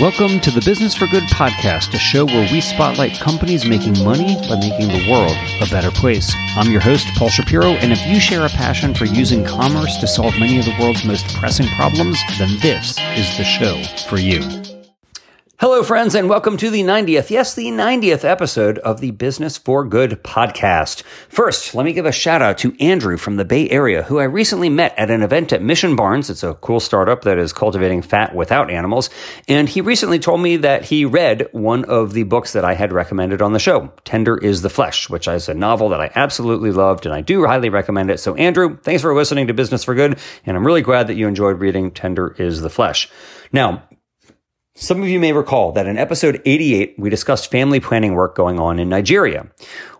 Welcome to the Business for Good podcast, a show where we spotlight companies making money by making the world a better place. I'm your host, Paul Shapiro, and if you share a passion for using commerce to solve many of the world's most pressing problems, then this is the show for you. Hello, friends, and welcome to the 90th, yes, the 90th episode of the Business for Good podcast. First, let me give a shout out to Andrew from the Bay Area, who I recently met at an event at Mission Barns. It's a cool startup that is cultivating fat without animals. And he recently told me that he read one of the books that I had recommended on the show, Tender is the Flesh, which is a novel that I absolutely loved, and I do highly recommend it. So, Andrew, thanks for listening to Business for Good, and I'm really glad that you enjoyed reading Tender is the Flesh. Now, some of you may recall that in episode 88, we discussed family planning work going on in Nigeria.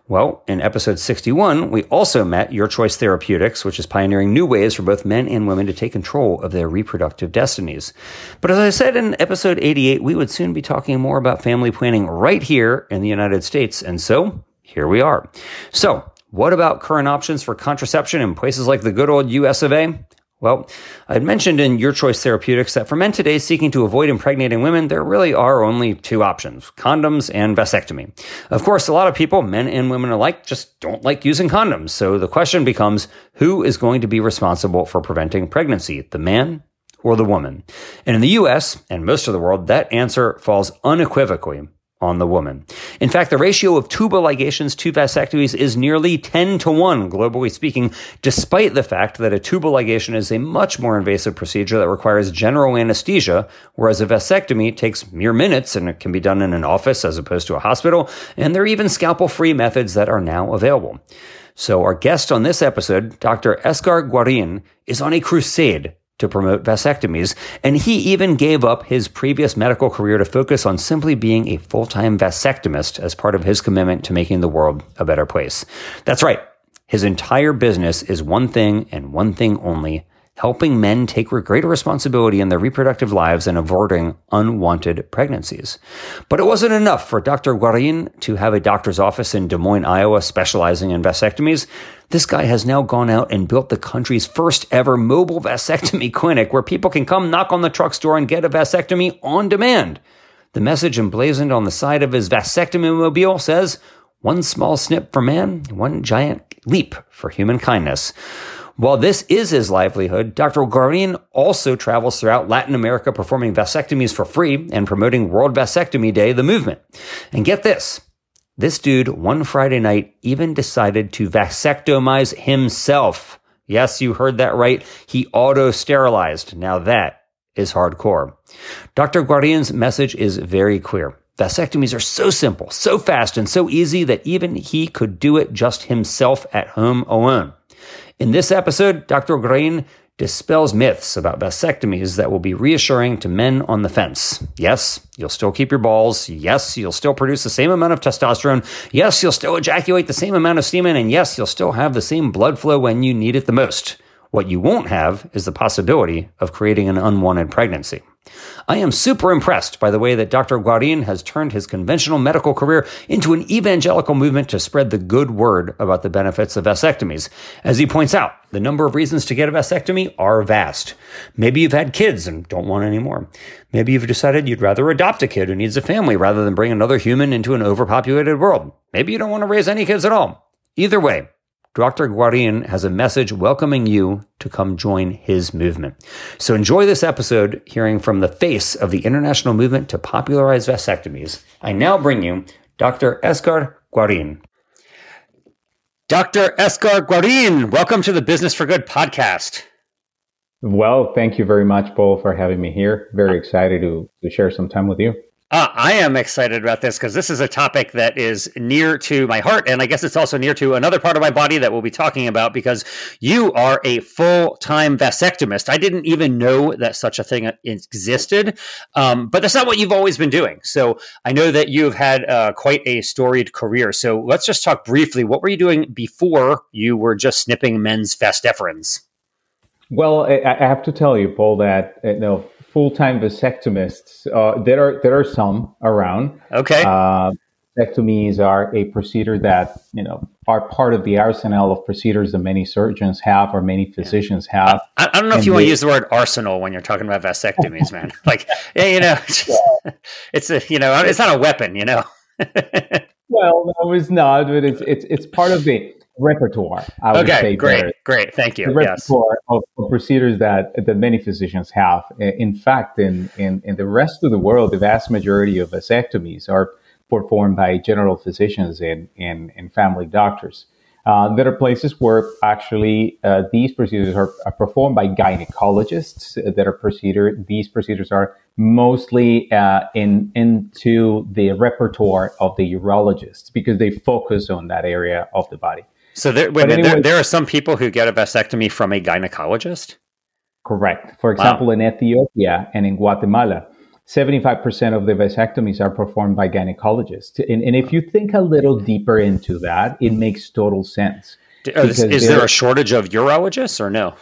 Well, in episode 61, we also met Your Choice Therapeutics, which is pioneering new ways for both men and women to take control of their reproductive destinies. But as I said in episode 88, we would soon be talking more about family planning right here in the United States. And so here we are. So what about current options for contraception in places like the good old US of A? Well, I'd mentioned in Your Choice Therapeutics that for men today seeking to avoid impregnating women, there really are only two options, condoms and vasectomy. Of course, a lot of people, men and women alike, just don't like using condoms. So the question becomes, who is going to be responsible for preventing pregnancy, the man or the woman? And in the US and most of the world, that answer falls unequivocally on the woman. In fact, the ratio of tubal ligations to vasectomies is nearly 10-1, globally speaking, despite the fact that a tubal ligation is a much more invasive procedure that requires general anesthesia, whereas a vasectomy takes mere minutes and it can be done in an office as opposed to a hospital, and there are even scalpel-free methods that are now available. So our guest on this episode, Dr. Esgar Guarín, is on a crusade to promote vasectomies, and he even gave up his previous medical career to focus on simply being a full-time vasectomist as part of his commitment to making the world a better place. That's right. His entire business is one thing and one thing only, helping men take greater responsibility in their reproductive lives and avoiding unwanted pregnancies. But it wasn't enough for Dr. Guarín to have a doctor's office in Des Moines, Iowa, specializing in vasectomies. This guy has now gone out and built the country's first ever mobile vasectomy clinic where people can come knock on the truck's door and get a vasectomy on demand. The message emblazoned on the side of his vasectomy mobile says, "One small snip for man, one giant leap for human kindness." While this is his livelihood, Dr. Guarín also travels throughout Latin America performing vasectomies for free and promoting World Vasectomy Day, the movement. And get this, this dude one Friday night even decided to vasectomize himself. Yes, you heard that right. He auto-sterilized. Now that is hardcore. Dr. Guarín's message is very clear. Vasectomies are so simple, so fast, and so easy that even he could do it just himself at home alone. In this episode, Dr. Guarín dispels myths about vasectomies that will be reassuring to men on the fence. Yes, you'll still keep your balls. Yes, you'll still produce the same amount of testosterone. Yes, you'll still ejaculate the same amount of semen. And yes, you'll still have the same blood flow when you need it the most. What you won't have is the possibility of creating an unwanted pregnancy. I am super impressed by the way that Dr. Guarín has turned his conventional medical career into an evangelical movement to spread the good word about the benefits of vasectomies. As he points out, the number of reasons to get a vasectomy are vast. Maybe you've had kids and don't want any more. Maybe you've decided you'd rather adopt a kid who needs a family rather than bring another human into an overpopulated world. Maybe you don't want to raise any kids at all. Either way, Dr. Guarín has a message welcoming you to come join his movement. So enjoy this episode hearing from the face of the international movement to popularize vasectomies. I now bring you Dr. Esgar Guarín. Dr. Esgar Guarín, welcome to the Business for Good podcast. Well, thank you very much, Paul, for having me here. Very excited to share some time with you. I am excited about this because this is a topic that is near to my heart, and I guess it's also near to another part of my body that we'll be talking about because you are a full-time vasectomist. I didn't even know that such a thing existed, but that's not what you've always been doing. So I know that you've had quite a storied career. So let's just talk briefly. What were you doing before you were just snipping men's vas deferens? Well, I have to tell you, Paul, that full-time vasectomists, there are some around. Okay. Vasectomies are a procedure that, are part of the arsenal of procedures that many surgeons have or many physicians have. I don't know if you want to use the word arsenal when you're talking about vasectomies, man. Like, yeah, It's a, you know, it's not a weapon, you know. Well, no, it's not, but it's part of the repertoire. I would say great. Thank you. The repertoire of procedures that many physicians have. In fact, in the rest of the world, the vast majority of vasectomies are performed by general physicians and family doctors. There are places where actually these procedures are performed by gynecologists. These procedures are mostly into the repertoire of the urologists because they focus on that area of the body. So there are some people who get a vasectomy from a gynecologist? Correct. For example, in Ethiopia and in Guatemala, 75% of the vasectomies are performed by gynecologists. And if you think a little deeper into that, it makes total sense. Is there a shortage of urologists or no?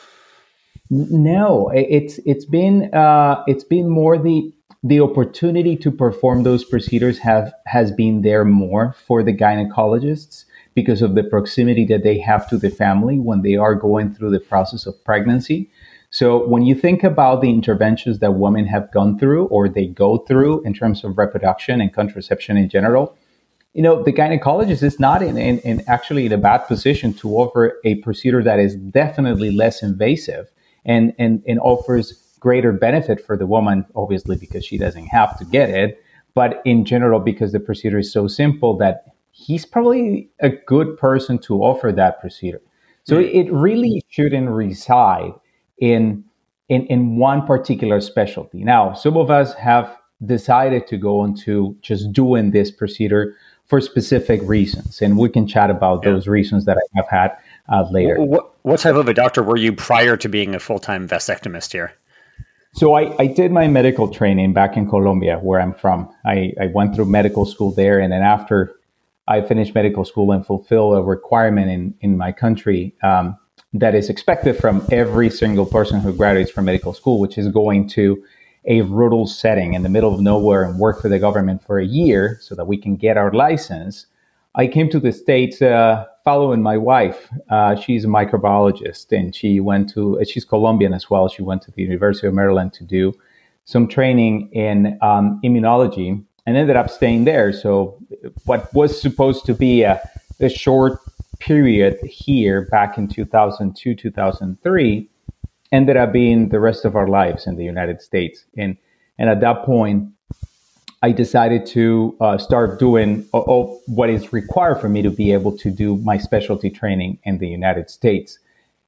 No, it's been more the opportunity to perform those procedures has been there more for the gynecologists because of the proximity that they have to the family when they are going through the process of pregnancy. So when you think about the interventions that women have gone through or they go through in terms of reproduction and contraception in general, you know, the gynecologist is not in a bad position to offer a procedure that is definitely less invasive and offers greater benefit for the woman, obviously, because she doesn't have to get it. But in general, because the procedure is so simple that he's probably a good person to offer that procedure. So it really shouldn't reside in one particular specialty. Now, some of us have decided to go into just doing this procedure for specific reasons, and we can chat about those reasons that I have had later. What type of a doctor were you prior to being a full-time vasectomist here? So I did my medical training back in Colombia, where I'm from. I went through medical school there, and then after I finished medical school and fulfilled a requirement in my country, that is expected from every single person who graduates from medical school, which is going to a rural setting in the middle of nowhere and work for the government for a year so that we can get our license. I came to the States following my wife. She's a microbiologist, and she's Colombian as well. She went to the University of Maryland to do some training in immunology and ended up staying there. So what was supposed to be a short period here back in 2002, 2003, ended up being the rest of our lives in the United States. And at that point, I decided to start doing what is required for me to be able to do my specialty training in the United States.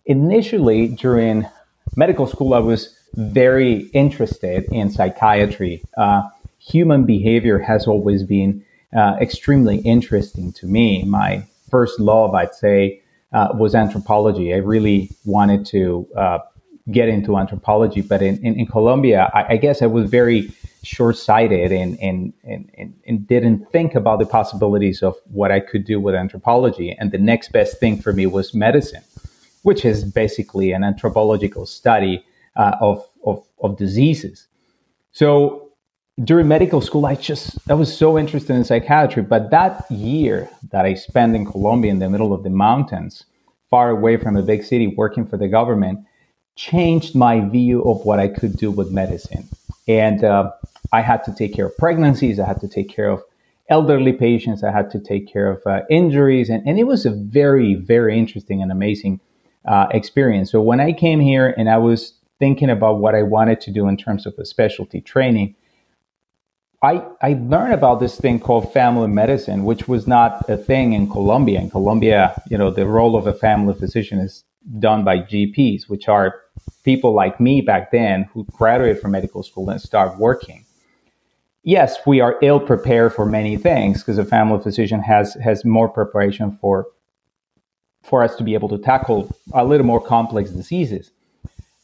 Initially, during medical school, I was very interested in psychiatry. Human behavior has always been extremely interesting to me. My first love, I'd say, was anthropology. I really wanted to get into anthropology, but in Colombia, I guess I was very short-sighted and didn't think about the possibilities of what I could do with anthropology. And the next best thing for me was medicine, which is basically an anthropological study of diseases. So during medical school, I was so interested in psychiatry, but that year that I spent in Colombia in the middle of the mountains, far away from a big city, working for the government, changed my view of what I could do with medicine. And I had to take care of pregnancies, I had to take care of elderly patients, I had to take care of injuries, and it was a very, very interesting and amazing experience. So when I came here and I was thinking about what I wanted to do in terms of a specialty training, I learned about this thing called family medicine, which was not a thing in Colombia. In Colombia, you know, the role of a family physician is done by GPs, which are people like me back then who graduated from medical school and start working. Yes, we are ill prepared for many things because a family physician has more preparation for us to be able to tackle a little more complex diseases.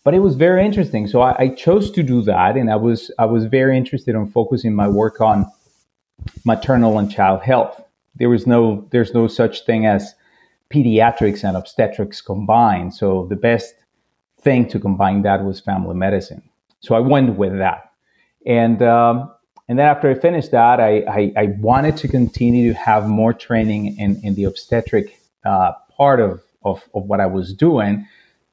But it was very interesting. So I chose to do that, and I was very interested in focusing my work on maternal and child health. There's no such thing as pediatrics and obstetrics combined. So the best thing to combine that was family medicine. So I went with that. And then after I finished that, I wanted to continue to have more training in the obstetric part of what I was doing.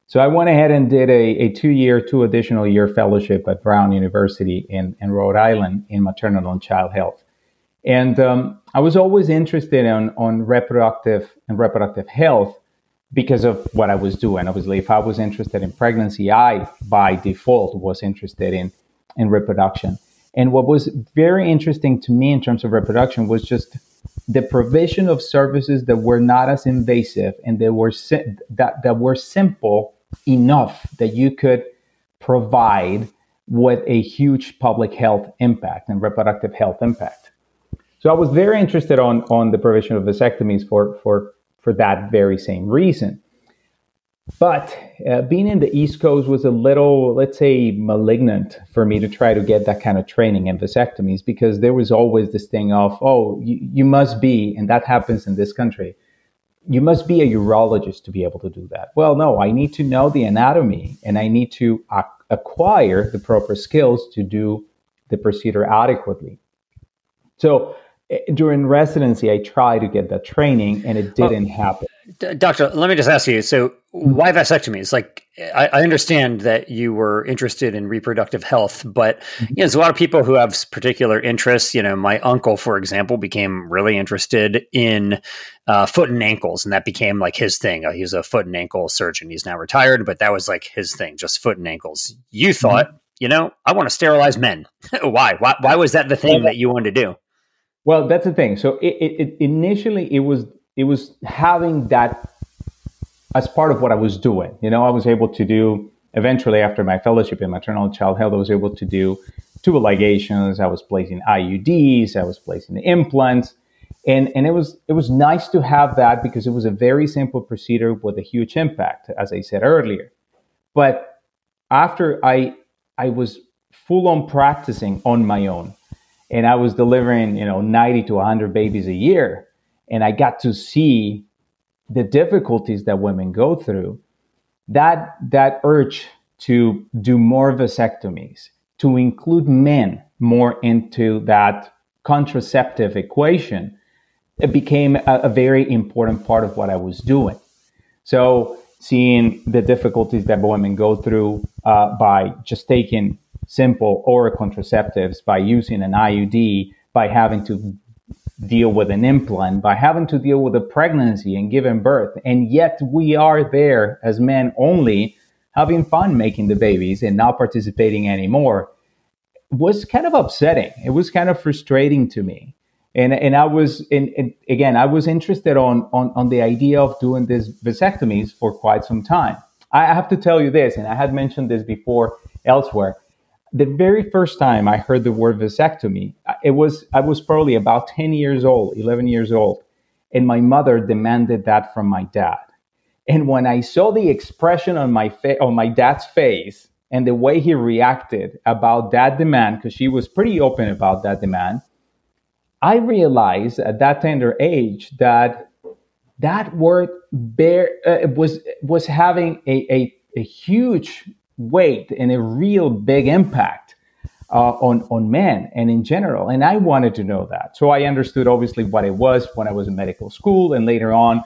So I went ahead and did a two additional year fellowship at Brown University in Rhode Island in maternal and child health. And I was always interested on reproductive health because of what I was doing. Obviously, if I was interested in pregnancy, I, by default, was interested in reproduction. And what was very interesting to me in terms of reproduction was just the provision of services that were not as invasive and they were that were simple enough that you could provide with a huge public health impact and reproductive health impact. So I was very interested on the provision of vasectomies for that very same reason. But being in the East Coast was a little, let's say, malignant for me to try to get that kind of training in vasectomies because there was always this thing of, oh, you must be, and that happens in this country, you must be a urologist to be able to do that. Well, no, I need to know the anatomy and I need to acquire the proper skills to do the procedure adequately. So during residency, I tried to get that training and it didn't happen. Doctor, let me just ask you, so why vasectomies? Like, I understand that you were interested in reproductive health, but you know, there's a lot of people who have particular interests. You know, my uncle, for example, became really interested in foot and ankles, and that became like his thing. He was a foot and ankle surgeon. He's now retired, but that was like his thing, just foot and ankles. You thought, you know, I want to sterilize men. Why was that the thing that you wanted to do? Well, that's the thing. So initially it was having that as part of what I was doing. You know, I was able to do, eventually after my fellowship in maternal and child health, I was able to do tubal ligations. I was placing IUDs. I was placing the implants. And it was nice to have that because it was a very simple procedure with a huge impact, as I said earlier. But after I was full on practicing on my own and I was delivering, you know, 90 to 100 babies a year, and I got to see the difficulties that women go through, that urge to do more vasectomies, to include men more into that contraceptive equation, it became a very important part of what I was doing. So seeing the difficulties that women go through by just taking simple oral contraceptives, by using an IUD, by having to deal with an implant, by having to deal with a pregnancy and giving birth. And yet we are there as men only having fun making the babies and not participating anymore. It was kind of upsetting. It was kind of frustrating to me. And I was, and again, I was interested on the idea of doing these vasectomies for quite some time. I have to tell you this, and I had mentioned this before elsewhere. The very first time I heard the word vasectomy, I was probably about 10 years old, 11 years old, and my mother demanded that from my dad. And when I saw the expression on my dad's face and the way he reacted about that demand, because she was pretty open about that demand, I realized at that tender age that word was having a huge weight and a real big impact on men and in general. And I wanted to know that. So I understood obviously what it was when I was in medical school. And later on,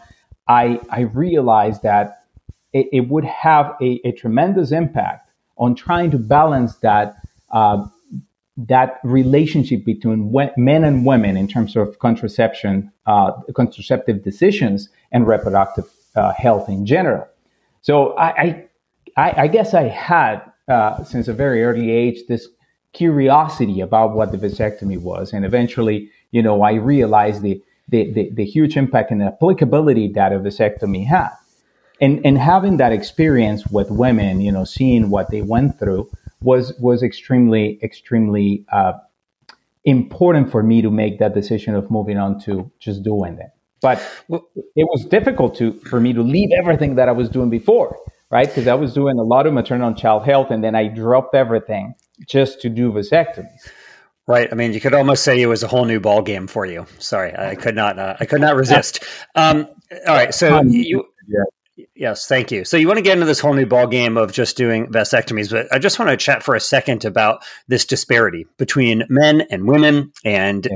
I realized that it would have a tremendous impact on trying to balance that relationship between men and women in terms of contraception, contraceptive decisions and reproductive health in general. So I guess I had, since a very early age, this curiosity about what the vasectomy was. And eventually, you know, I realized the huge impact and the applicability that a vasectomy had. And having that experience with women, you know, seeing what they went through was extremely, extremely important for me to make that decision of moving on to just doing it. But it was difficult for me to leave everything that I was doing before. Right? Because I was doing a lot of maternal and child health, and then I dropped everything just to do vasectomies. Right. I mean, you could almost say it was a whole new ball game for you. Sorry, I could not resist. All right. So you, Yes, thank you. So you want to get into this whole new ballgame of just doing vasectomies, but I just want to chat for a second about this disparity between men and women and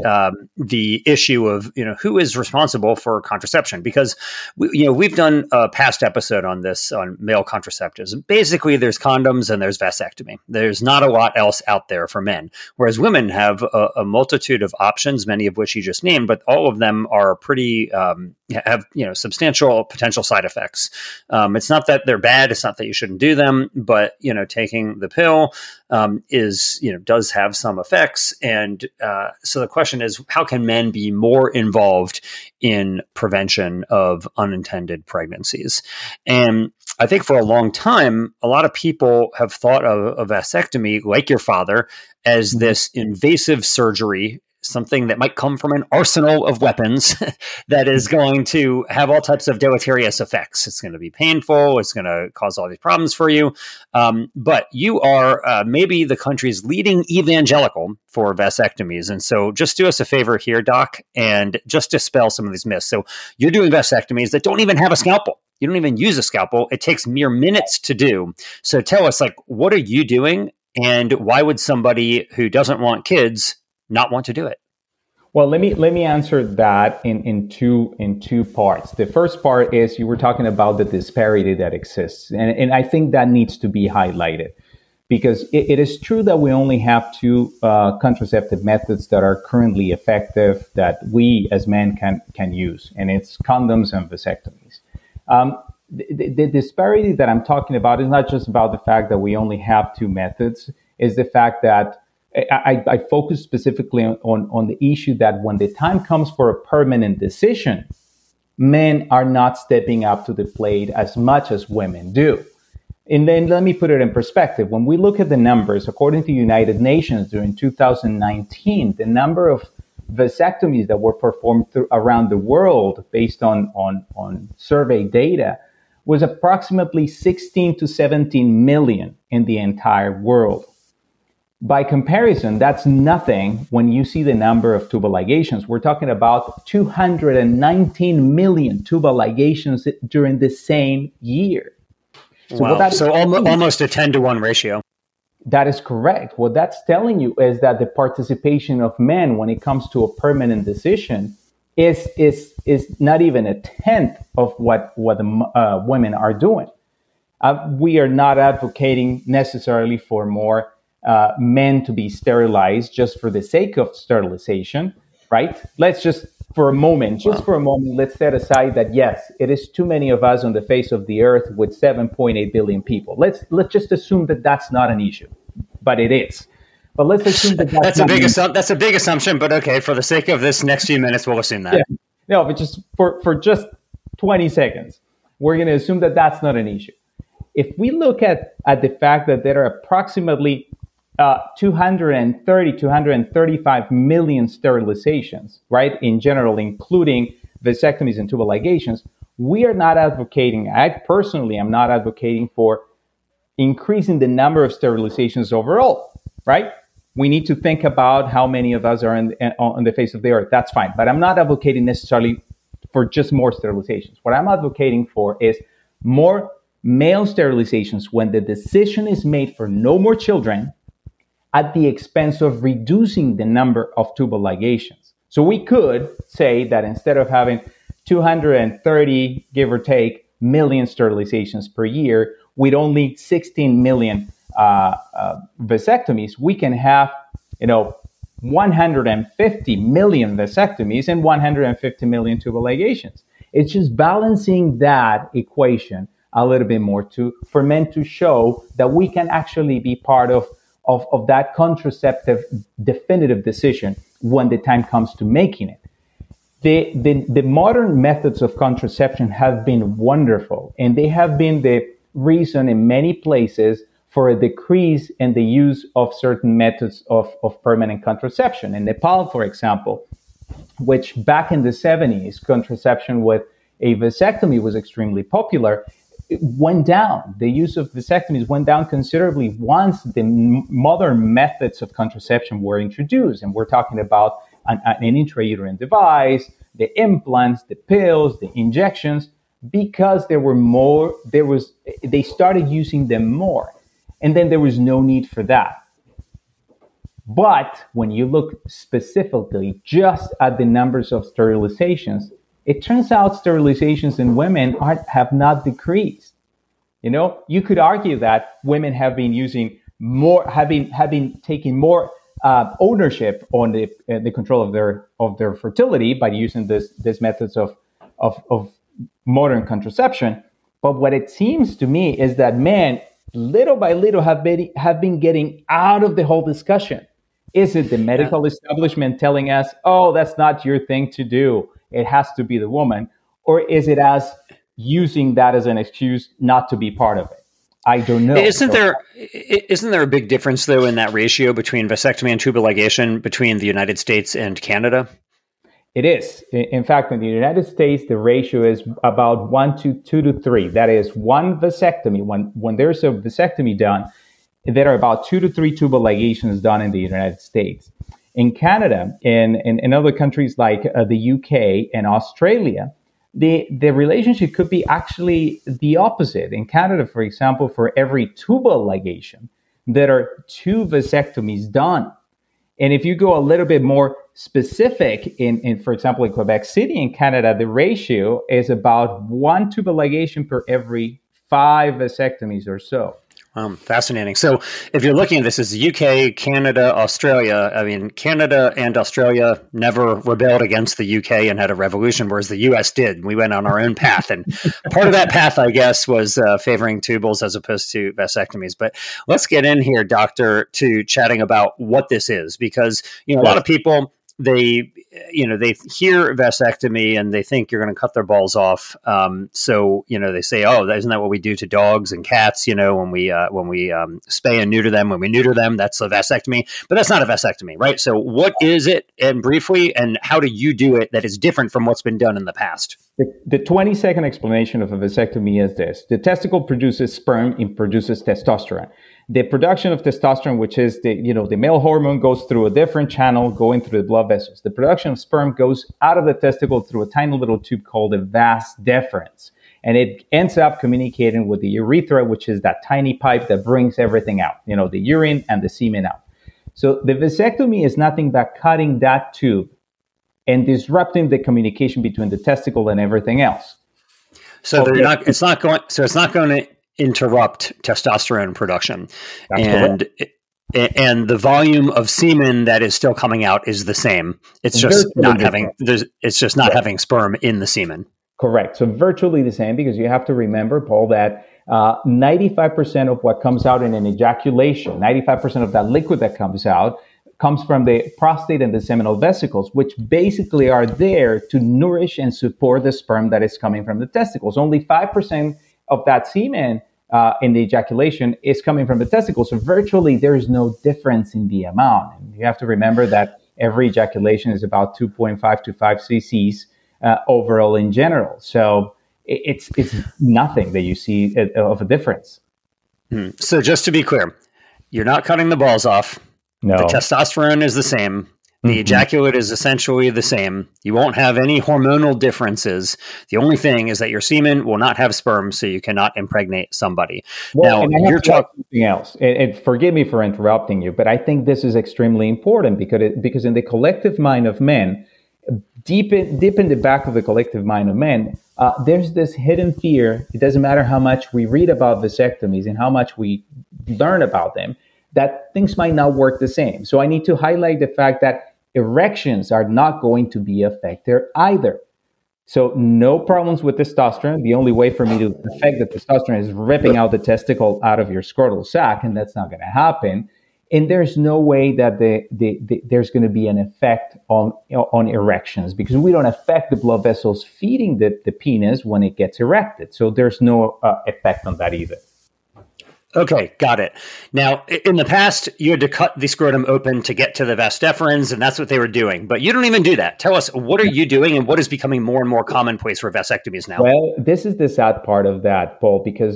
the issue of, you know, who is responsible for contraception? Because, we've done a past episode on this, on male contraceptives. Basically, there's condoms and there's vasectomy. There's not a lot else out there for men, whereas women have a multitude of options, many of which you just named, but all of them are pretty, have substantial potential side effects. It's not that they're bad. It's not that you shouldn't do them, but, taking the pill does have some effects. And so the question is, how can men be more involved in prevention of unintended pregnancies? And I think for a long time, a lot of people have thought of a vasectomy, like your father, as this invasive surgery, something that might come from an arsenal of weapons that is going to have all types of deleterious effects. It's going to be painful. It's going to cause all these problems for you. But you are maybe the country's leading evangelical for vasectomies. And so just do us a favor here, Doc, and just dispel some of these myths. So you're doing vasectomies that don't even have a scalpel. You don't even use a scalpel. It takes mere minutes to do. So tell us, what are you doing? And why would somebody who doesn't want kids not want to do it? Well, let me answer that in two parts. The first part is you were talking about the disparity that exists. And I think that needs to be highlighted, because it is true that we only have two contraceptive methods that are currently effective that we as men can use. And it's condoms and vasectomies. The disparity that I'm talking about is not just about the fact that we only have two methods. It's the fact that I focus specifically on the issue that when the time comes for a permanent decision, men are not stepping up to the plate as much as women do. And then let me put it in perspective. When we look at the numbers, according to the United Nations during 2019, the number of vasectomies that were performed around the world based on survey data was approximately 16 to 17 million in the entire world. By comparison, that's nothing when you see the number of tubal ligations. We're talking about 219 million tubal ligations during the same year. So wow. So almost a 10-to-1 ratio. That is correct. What that's telling you is that the participation of men when it comes to a permanent decision is not even a tenth of what women are doing. We are not advocating necessarily for more men to be sterilized just for the sake of sterilization, right? Let's just for a moment, let's set aside that, yes, it is too many of us on the face of the earth with 7.8 billion people. Let's just assume that that's not an issue, but it is. But let's assume that that's a big assumption, but okay, for the sake of this next few minutes, we'll assume that. Yeah. No, but just for just 20 seconds, we're going to assume that that's not an issue. If we look at the fact that there are approximately 235 million sterilizations, right? In general, including vasectomies and tubal ligations, we are not advocating, I personally am not advocating for increasing the number of sterilizations overall, right? We need to think about how many of us are on the face of the earth. That's fine. But I'm not advocating necessarily for just more sterilizations. What I'm advocating for is more male sterilizations when the decision is made for no more children, at the expense of reducing the number of tubal ligations. So we could say that instead of having 230, give or take, million sterilizations per year, with only 16 million vasectomies, we can have, 150 million vasectomies and 150 million tubal ligations. It's just balancing that equation a little bit more for men to show that we can actually be part of that contraceptive definitive decision when the time comes to making it. The modern methods of contraception have been wonderful, and they have been the reason in many places for a decrease in the use of certain methods of permanent contraception. In Nepal, for example, which back in the 70s, contraception with a vasectomy was extremely popular, it went down. The use of vasectomies went down considerably once the modern methods of contraception were introduced. And we're talking about an intrauterine device, the implants, the pills, the injections. because they started using them more. And then there was no need for that. But when you look specifically just at the numbers of sterilizations, it turns out sterilizations in women have not decreased. You know, you could argue that women have been using more, having taken more ownership on the control of their fertility by using this methods of modern contraception. But what it seems to me is that men, little by little, have been getting out of the whole discussion. Is it the medical establishment telling us, oh, that's not your thing to do, it has to be the woman? Or is it as using that as an excuse not to be part of it? I don't know. Isn't there a big difference, though, in that ratio between vasectomy and tubal ligation between the United States and Canada? It is. In fact, in the United States, the ratio is about 1 to 2 to 3. That is one vasectomy. When there's a vasectomy done, there are about 2 to 3 tubal ligations done in the United States. In Canada, in other countries like the UK and Australia, the relationship could be actually the opposite. In Canada, for example, for every tubal ligation, there are 2 vasectomies done. And if you go a little bit more specific, for example, in Quebec City in Canada, the ratio is about 1 tubal ligation per every 5 vasectomies or so. Fascinating. So if you're looking at this, it's UK, Canada, Australia. I mean, Canada and Australia never rebelled against the UK and had a revolution, whereas the US did. We went on our own path. And part of that path, I guess, was favoring tubals as opposed to vasectomies. But let's get in here, Doctor, to chatting about what this is, because a lot of people, they hear vasectomy and they think you're going to cut their balls off. So they say, oh, isn't that what we do to dogs and cats? You know, when we spay and neuter them, when we neuter them, that's a vasectomy, but that's not a vasectomy, right? So what is it, and briefly, and how do you do it that is different from what's been done in the past? The 20-second explanation of a vasectomy is this. The testicle produces sperm and produces testosterone. The production of testosterone, which is the male hormone, goes through a different channel going through the blood vessels. The production of sperm goes out of the testicle through a tiny little tube called a vas deferens. And it ends up communicating with the urethra, which is that tiny pipe that brings everything out, the urine and the semen out. So the vasectomy is nothing but cutting that tube and disrupting the communication between the testicle and everything else. So it's not going to interrupt testosterone production. That's and correct. And the volume of semen that is still coming out is the same. It's just not having sperm in the semen. Correct. So virtually the same, because you have to remember, Paul, that 95% of what comes out in an ejaculation, 95% of that liquid that comes out, comes from the prostate and the seminal vesicles, which basically are there to nourish and support the sperm that is coming from the testicles. Only 5% of that semen in the ejaculation is coming from the testicles. So virtually there is no difference in the amount. And you have to remember that every ejaculation is about 2.5 to 5 cc's overall in general. So it's nothing that you see of a difference. So just to be clear, you're not cutting the balls off. No. The testosterone is the same. The ejaculate is essentially the same. You won't have any hormonal differences. The only thing is that your semen will not have sperm, so you cannot impregnate somebody. Well, now, you're talking something else. And forgive me for interrupting you, but I think this is extremely important because in the collective mind of men, deep in the back of the collective mind of men, there's this hidden fear. It doesn't matter how much we read about vasectomies and how much we learn about them, that things might not work the same. So I need to highlight the fact that erections are not going to be affected either. So no problems with testosterone. The only way for me to affect the testosterone is ripping out the testicle out of your scrotal sac, and that's not going to happen. And there's no way that there's going to be an effect on erections, because we don't affect the blood vessels feeding the penis when it gets erected. So there's no effect on that either. Okay, got it. Now, in the past, you had to cut the scrotum open to get to the vas deferens, and that's what they were doing. But you don't even do that. Tell us, what are you doing, and what is becoming more and more commonplace for vasectomies now? Well, this is the sad part of that, Paul, because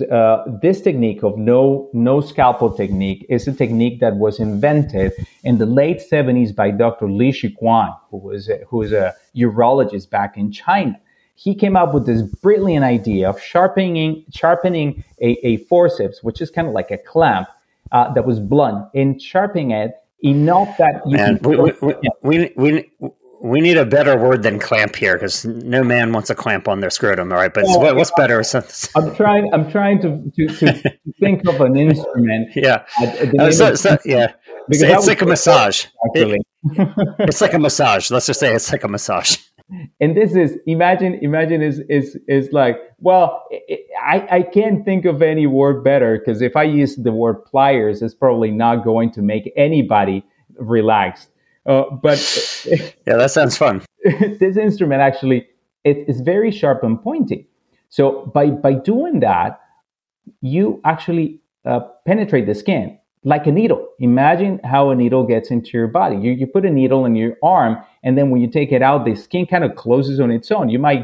this technique of no scalpel technique is a technique that was invented in the late 70s by Dr. Li Shiquan, who is a urologist back in China. he came up with this brilliant idea of sharpening a forceps, which is kind of like a clamp that was blunt, and sharpening it enough that you can... We need a better word than clamp here, because no man wants a clamp on their scrotum, all right? But what's better? I'm trying to think of an instrument. Yeah. It's like a massage. Actually. It's like a massage. Let's just say it's like a massage. And this is, imagine is like, well, I can't think of any word better, because if I use the word pliers, it's probably not going to make anybody relaxed. But yeah, that sounds fun. This instrument actually, it is very sharp and pointy. So by doing that, you actually penetrate the skin like a needle. Imagine how a needle gets into your body. You put a needle in your arm, and then when you take it out, the skin kind of closes on its own. You might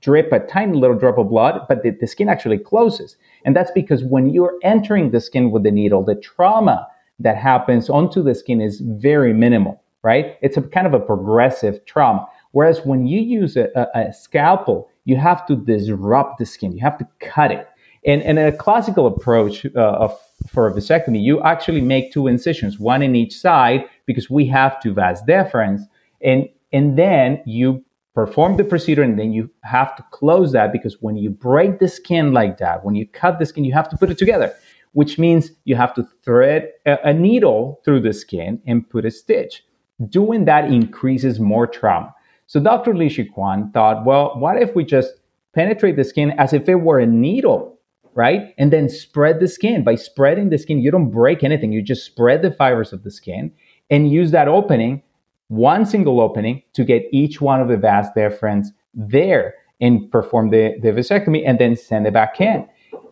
drip a tiny little drop of blood, but the skin actually closes. And that's because when you're entering the skin with the needle, the trauma that happens onto the skin is very minimal, right? It's a kind of a progressive trauma. Whereas when you use a scalpel, you have to disrupt the skin. You have to cut it. And in a classical approach for a vasectomy, you actually make two incisions, one in each side, because we have to vas deferens. And then you perform the procedure, and then you have to close that, because when you break the skin like that, when you cut the skin, you have to put it together, which means you have to thread a needle through the skin and put a stitch. Doing that increases more trauma. So Dr. Li Shiquan thought, well, what if we just penetrate the skin as if it were a needle, right? And then spread the skin. By spreading the skin, you don't break anything. You just spread the fibers of the skin and use that opening, one single opening, to get each one of the vas deferens there and perform the vasectomy, and then send it back in.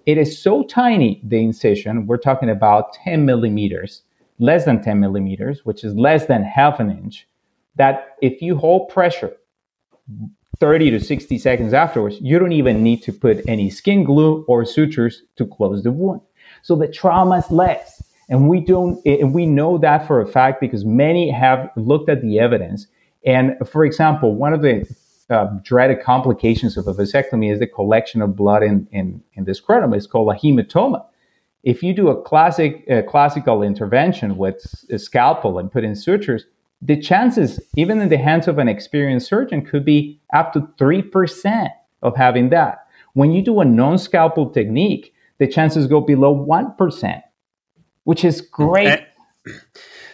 It is so tiny, the incision, we're talking about 10 millimeters, less than 10 millimeters, which is less than half an inch, that if you hold pressure 30 to 60 seconds afterwards, you don't even need to put any skin glue or sutures to close the wound. So the trauma is less. And we know that for a fact, because many have looked at the evidence. And for example, one of the dreaded complications of a vasectomy is the collection of blood in the scrotum. It's called a hematoma. If you do a classical intervention with a scalpel and put in sutures, the chances, even in the hands of an experienced surgeon, could be up to 3% of having that. When you do a non-scalpel technique, the chances go below 1%, which is great.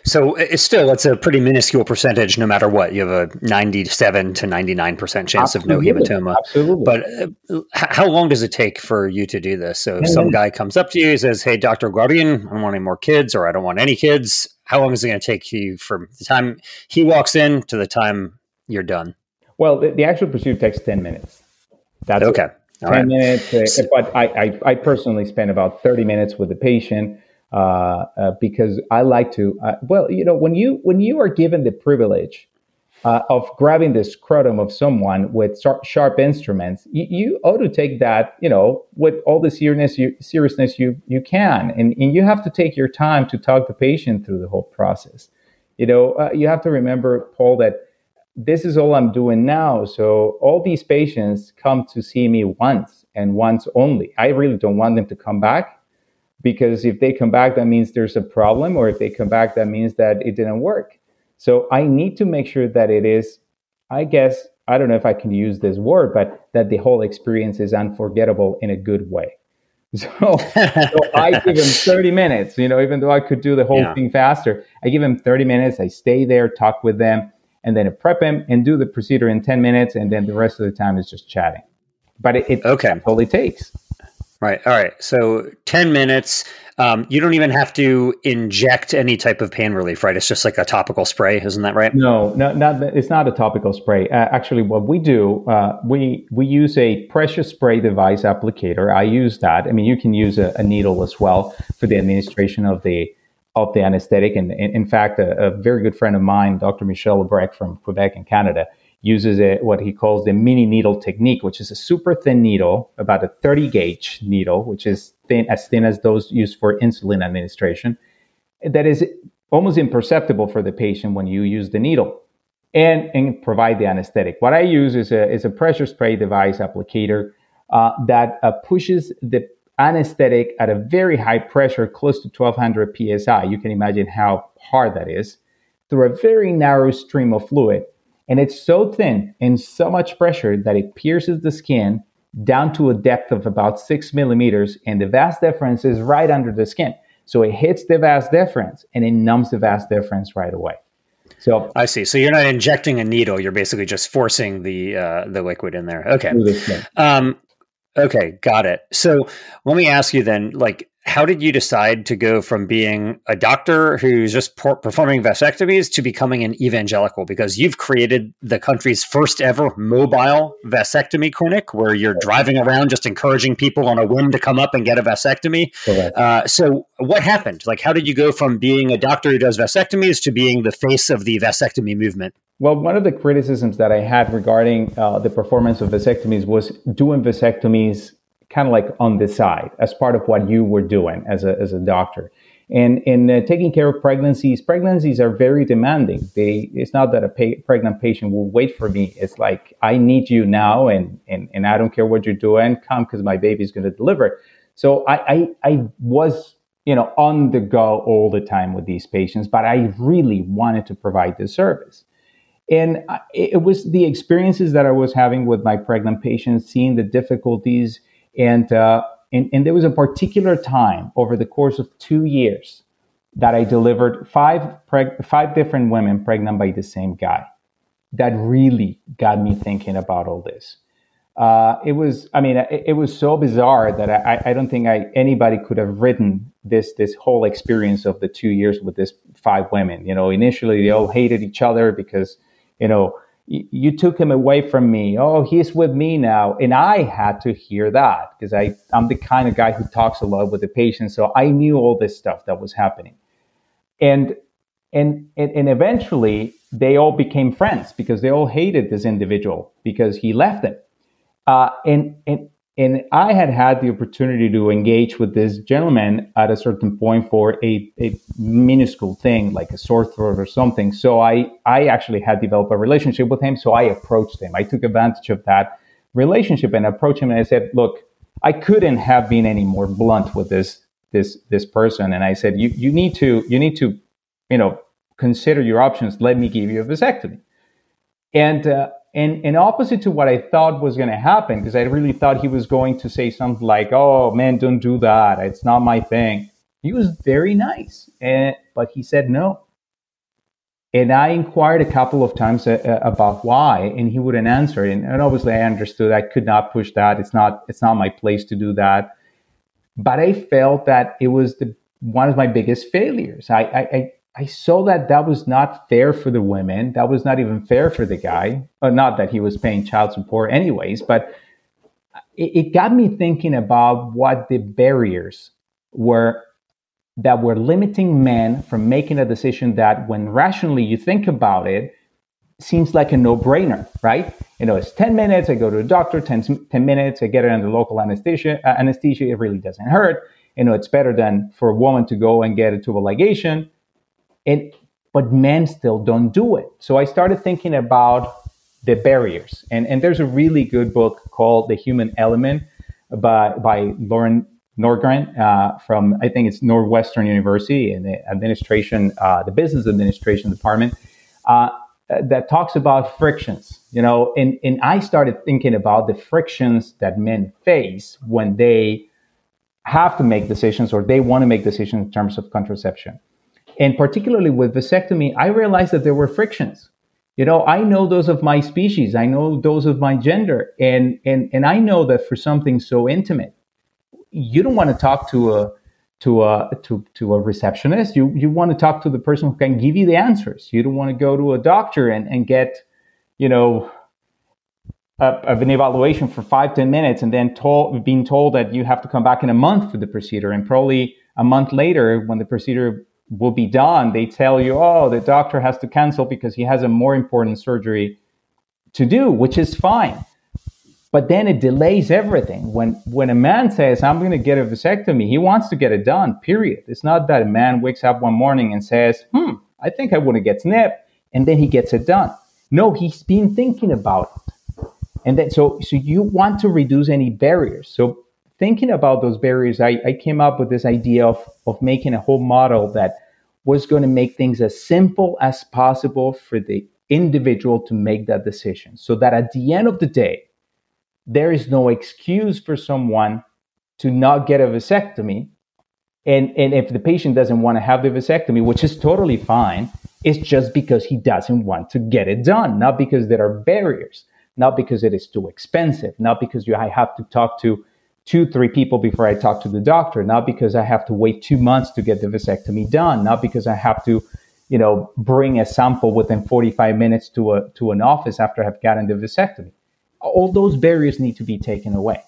So it's still, it's a pretty minuscule percentage no matter what. You have a 97 to 99% chance absolutely. Of no hematoma. Absolutely. But how long does it take for you to do this? So if some guy comes up to you and says, hey, Dr. Guarín, I don't want any more kids, or I don't want any kids. How long is it going to take you from the time he walks in to the time you're done? Well, the actual procedure takes 10 minutes. That's okay. 10 right. minutes. But I personally spend about 30 minutes with the patient. Because I like to, when you are given the privilege of grabbing the scrotum of someone with sharp instruments, you ought to take that, with all the seriousness you can, and you have to take your time to talk the patient through the whole process. You have to remember, Paul, that this is all I'm doing now. So all these patients come to see me once and once only. I really don't want them to come back. Because if they come back, that means there's a problem, or if they come back, that means that it didn't work. So I need to make sure that it is, I guess, I don't know if I can use this word, but that the whole experience is unforgettable in a good way. So I give them 30 minutes, even though I could do the whole thing faster. I give them 30 minutes, I stay there, talk with them, and then I prep them and do the procedure in 10 minutes, and then the rest of the time is just chatting. But it totally takes. Right. All right. So 10 minutes. You don't even have to inject any type of pain relief, right? It's just like a topical spray. Isn't that right? No, it's not a topical spray. Actually, what we do, we use a pressure spray device applicator. I use that. I mean, you can use a needle as well for the administration of the anesthetic. And in fact, a very good friend of mine, Dr. Michelle Lebrecht from Quebec in Canada, uses what he calls the mini needle technique, which is a super thin needle, about a 30 gauge needle, which is thin as those used for insulin administration. That is almost imperceptible for the patient when you use the needle. and provide the anesthetic. What I use is a pressure spray device applicator that pushes the anesthetic at a very high pressure, close to 1200 PSI. You can imagine how hard that is, through a very narrow stream of fluid. And it's so thin and so much pressure that it pierces the skin down to a depth of about 6 millimeters. And the vas deferens is right under the skin. So it hits the vas deferens and it numbs the vas deferens right away. So I see. So you're not injecting a needle. You're basically just forcing the liquid in there. Okay. Okay. Got it. So let me ask you then, like, how did you decide to go from being a doctor who's just performing vasectomies to becoming an evangelical? Because you've created the country's first ever mobile vasectomy clinic where you're driving around just encouraging people on a whim to come up and get a vasectomy. So what happened? Like, how did you go from being a doctor who does vasectomies to being the face of the vasectomy movement? Well, one of the criticisms that I had regarding the performance of vasectomies was doing vasectomies kind of like on the side as part of what you were doing as a doctor. And in taking care of pregnancies are very demanding. It's not that a pregnant patient will wait for me. It's like, I need you now and I don't care what you're doing, come because my baby's going to deliver. So I was, on the go all the time with these patients, but I really wanted to provide this service. And it was the experiences that I was having with my pregnant patients, seeing the difficulties. And there was a particular time over the course of 2 years that I delivered five different women pregnant by the same guy. That really got me thinking about all this. It was so bizarre that I don't think anybody could have written this whole experience of the 2 years with these five women. Initially they all hated each other because, you took him away from me. Oh, he's with me now. And I had to hear that because I'm the kind of guy who talks a lot with the patient. So I knew all this stuff that was happening. And eventually they all became friends because they all hated this individual because he left them. And I had the opportunity to engage with this gentleman at a certain point for a minuscule thing, like a sore throat or something. So I actually had developed a relationship with him. So I approached him. I took advantage of that relationship and approached him. And I said, look, I couldn't have been any more blunt with this person. And I said, you need to consider your options. Let me give you a vasectomy. And opposite to what I thought was going to happen, because I really thought he was going to say something like, oh, man, don't do that. It's not my thing. He was very nice. But he said no. And I inquired a couple of times about why, and he wouldn't answer. And obviously I understood I could not push that. It's not my place to do that. But I felt that it was one of my biggest failures. I saw that was not fair for the women. That was not even fair for the guy. Not that he was paying child support anyways, but it got me thinking about what the barriers were that were limiting men from making a decision that, when rationally you think about it, seems like a no-brainer, right? It's 10 minutes, I go to the doctor, 10 minutes, I get it under local anesthesia, it really doesn't hurt. It's better than for a woman to go and get a tubal ligation. But men still don't do it. So I started thinking about the barriers. And there's a really good book called The Human Element by Laurent Nordgren from, I think it's Northwestern University in the administration, the business administration department, that talks about frictions. And I started thinking about the frictions that men face when they have to make decisions or they want to make decisions in terms of contraception. And particularly with vasectomy, I realized that there were frictions. I know those of my species. I know those of my gender. And I know that for something so intimate, you don't want to talk to a receptionist. You want to talk to the person who can give you the answers. You don't want to go to a doctor and get, an evaluation for 5-10 minutes and then being told that you have to come back in a month for the procedure. And probably a month later, when the procedure will be done, they tell you, oh, the doctor has to cancel because he has a more important surgery to do, which is fine. But then it delays everything. When a man says, I'm going to get a vasectomy, he wants to get it done, period. It's not that a man wakes up one morning and says, I think I want to get snipped, and then he gets it done. No, he's been thinking about it. And then, so you want to reduce any barriers. So thinking about those barriers, I came up with this idea of making a whole model that was going to make things as simple as possible for the individual to make that decision. So that at the end of the day, there is no excuse for someone to not get a vasectomy. And if the patient doesn't want to have the vasectomy, which is totally fine, it's just because he doesn't want to get it done, not because there are barriers, not because it is too expensive, not because I have to talk to 2-3 people before I talk to the doctor, not because I have to wait 2 months to get the vasectomy done, not because I have to, bring a sample within 45 minutes to an office after I've gotten the vasectomy. All those barriers need to be taken away.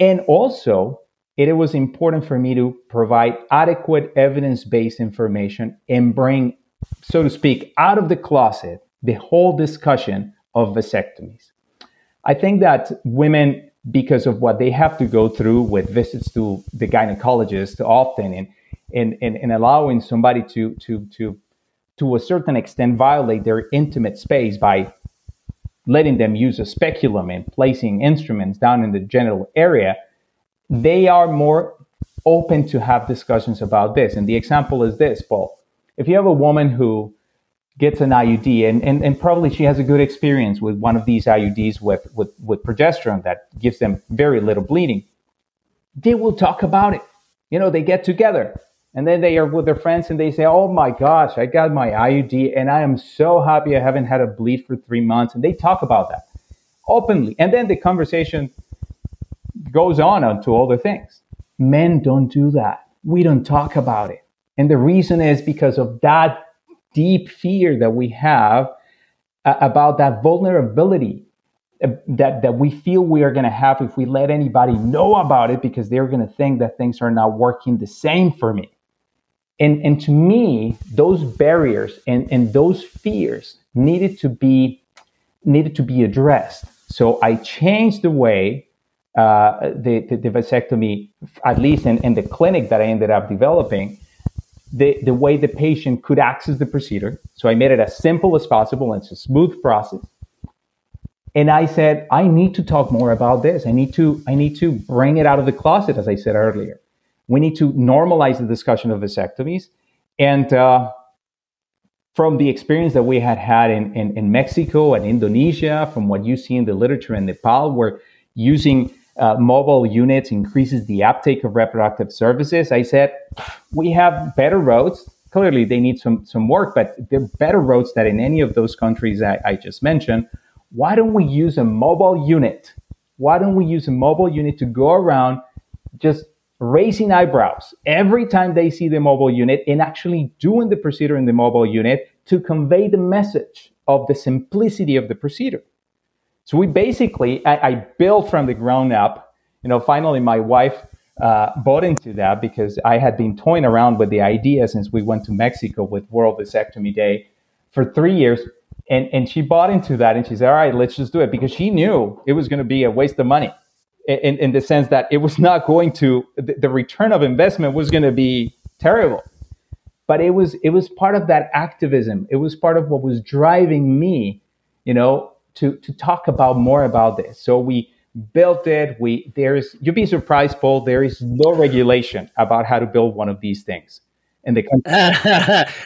And also, it was important for me to provide adequate evidence-based information and bring, so to speak, out of the closet, the whole discussion of vasectomies. I think that women, because of what they have to go through with visits to the gynecologist often and allowing somebody to a certain extent violate their intimate space by letting them use a speculum and placing instruments down in the genital area, they are more open to have discussions about this. And the example is this, Paul. If you have a woman who gets an IUD and probably she has a good experience with one of these IUDs with progesterone that gives them very little bleeding, they will talk about it. They get together and then they are with their friends and they say, oh my gosh, I got my IUD and I am so happy I haven't had a bleed for 3 months. And they talk about that openly. And then the conversation goes on to other things. Men don't do that. We don't talk about it. And the reason is because of that deep fear that we have about that vulnerability that we feel we are going to have if we let anybody know about it, because they're going to think that things are not working the same for me. And to me, those barriers and those fears needed to be addressed. So I changed the way the vasectomy, at least in the clinic that I ended up developing, the way the patient could access the procedure. So I made it as simple as possible. And it's a smooth process. And I said, I need to talk more about this. I need to bring it out of the closet, as I said earlier. We need to normalize the discussion of vasectomies. And from the experience that we had in Mexico and Indonesia, from what you see in the literature in Nepal, where using mobile units increases the uptake of reproductive services, I said, we have better roads. Clearly, they need some work, but they're better roads than in any of those countries I just mentioned. Why don't we use a mobile unit? Why don't we use a mobile unit to go around just raising eyebrows every time they see the mobile unit and actually doing the procedure in the mobile unit to convey the message of the simplicity of the procedure? So we basically, I built from the ground up. Finally, my wife bought into that, because I had been toying around with the idea since we went to Mexico with World Vasectomy Day for 3 years. And she bought into that and she said, all right, let's just do it, because she knew it was going to be a waste of money in the sense that it was not going to, the return of investment was going to be terrible. But it was part of that activism. It was part of what was driving me, to talk about more about this. So we built it. You'd be surprised, Paul, there is no regulation about how to build one of these things in the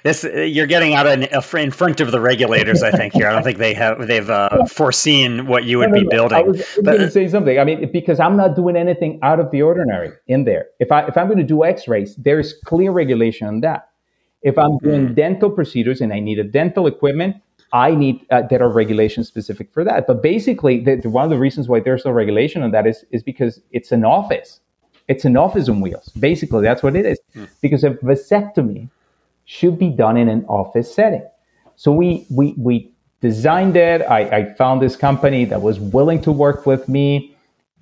country. You're getting out in front of the regulators, I think, here. I don't think they've foreseen what you would be building. I was going to say something. I mean, because I'm not doing anything out of the ordinary in there. If I'm going to do x-rays, there is clear regulation on that. If I'm doing dental procedures and I need a dental equipment, I need there are regulations specific for that. But basically, one of the reasons why there's no regulation on that is because it's an office. It's an office on wheels. Basically, that's what it is. Because a vasectomy should be done in an office setting. So we designed it. I found this company that was willing to work with me,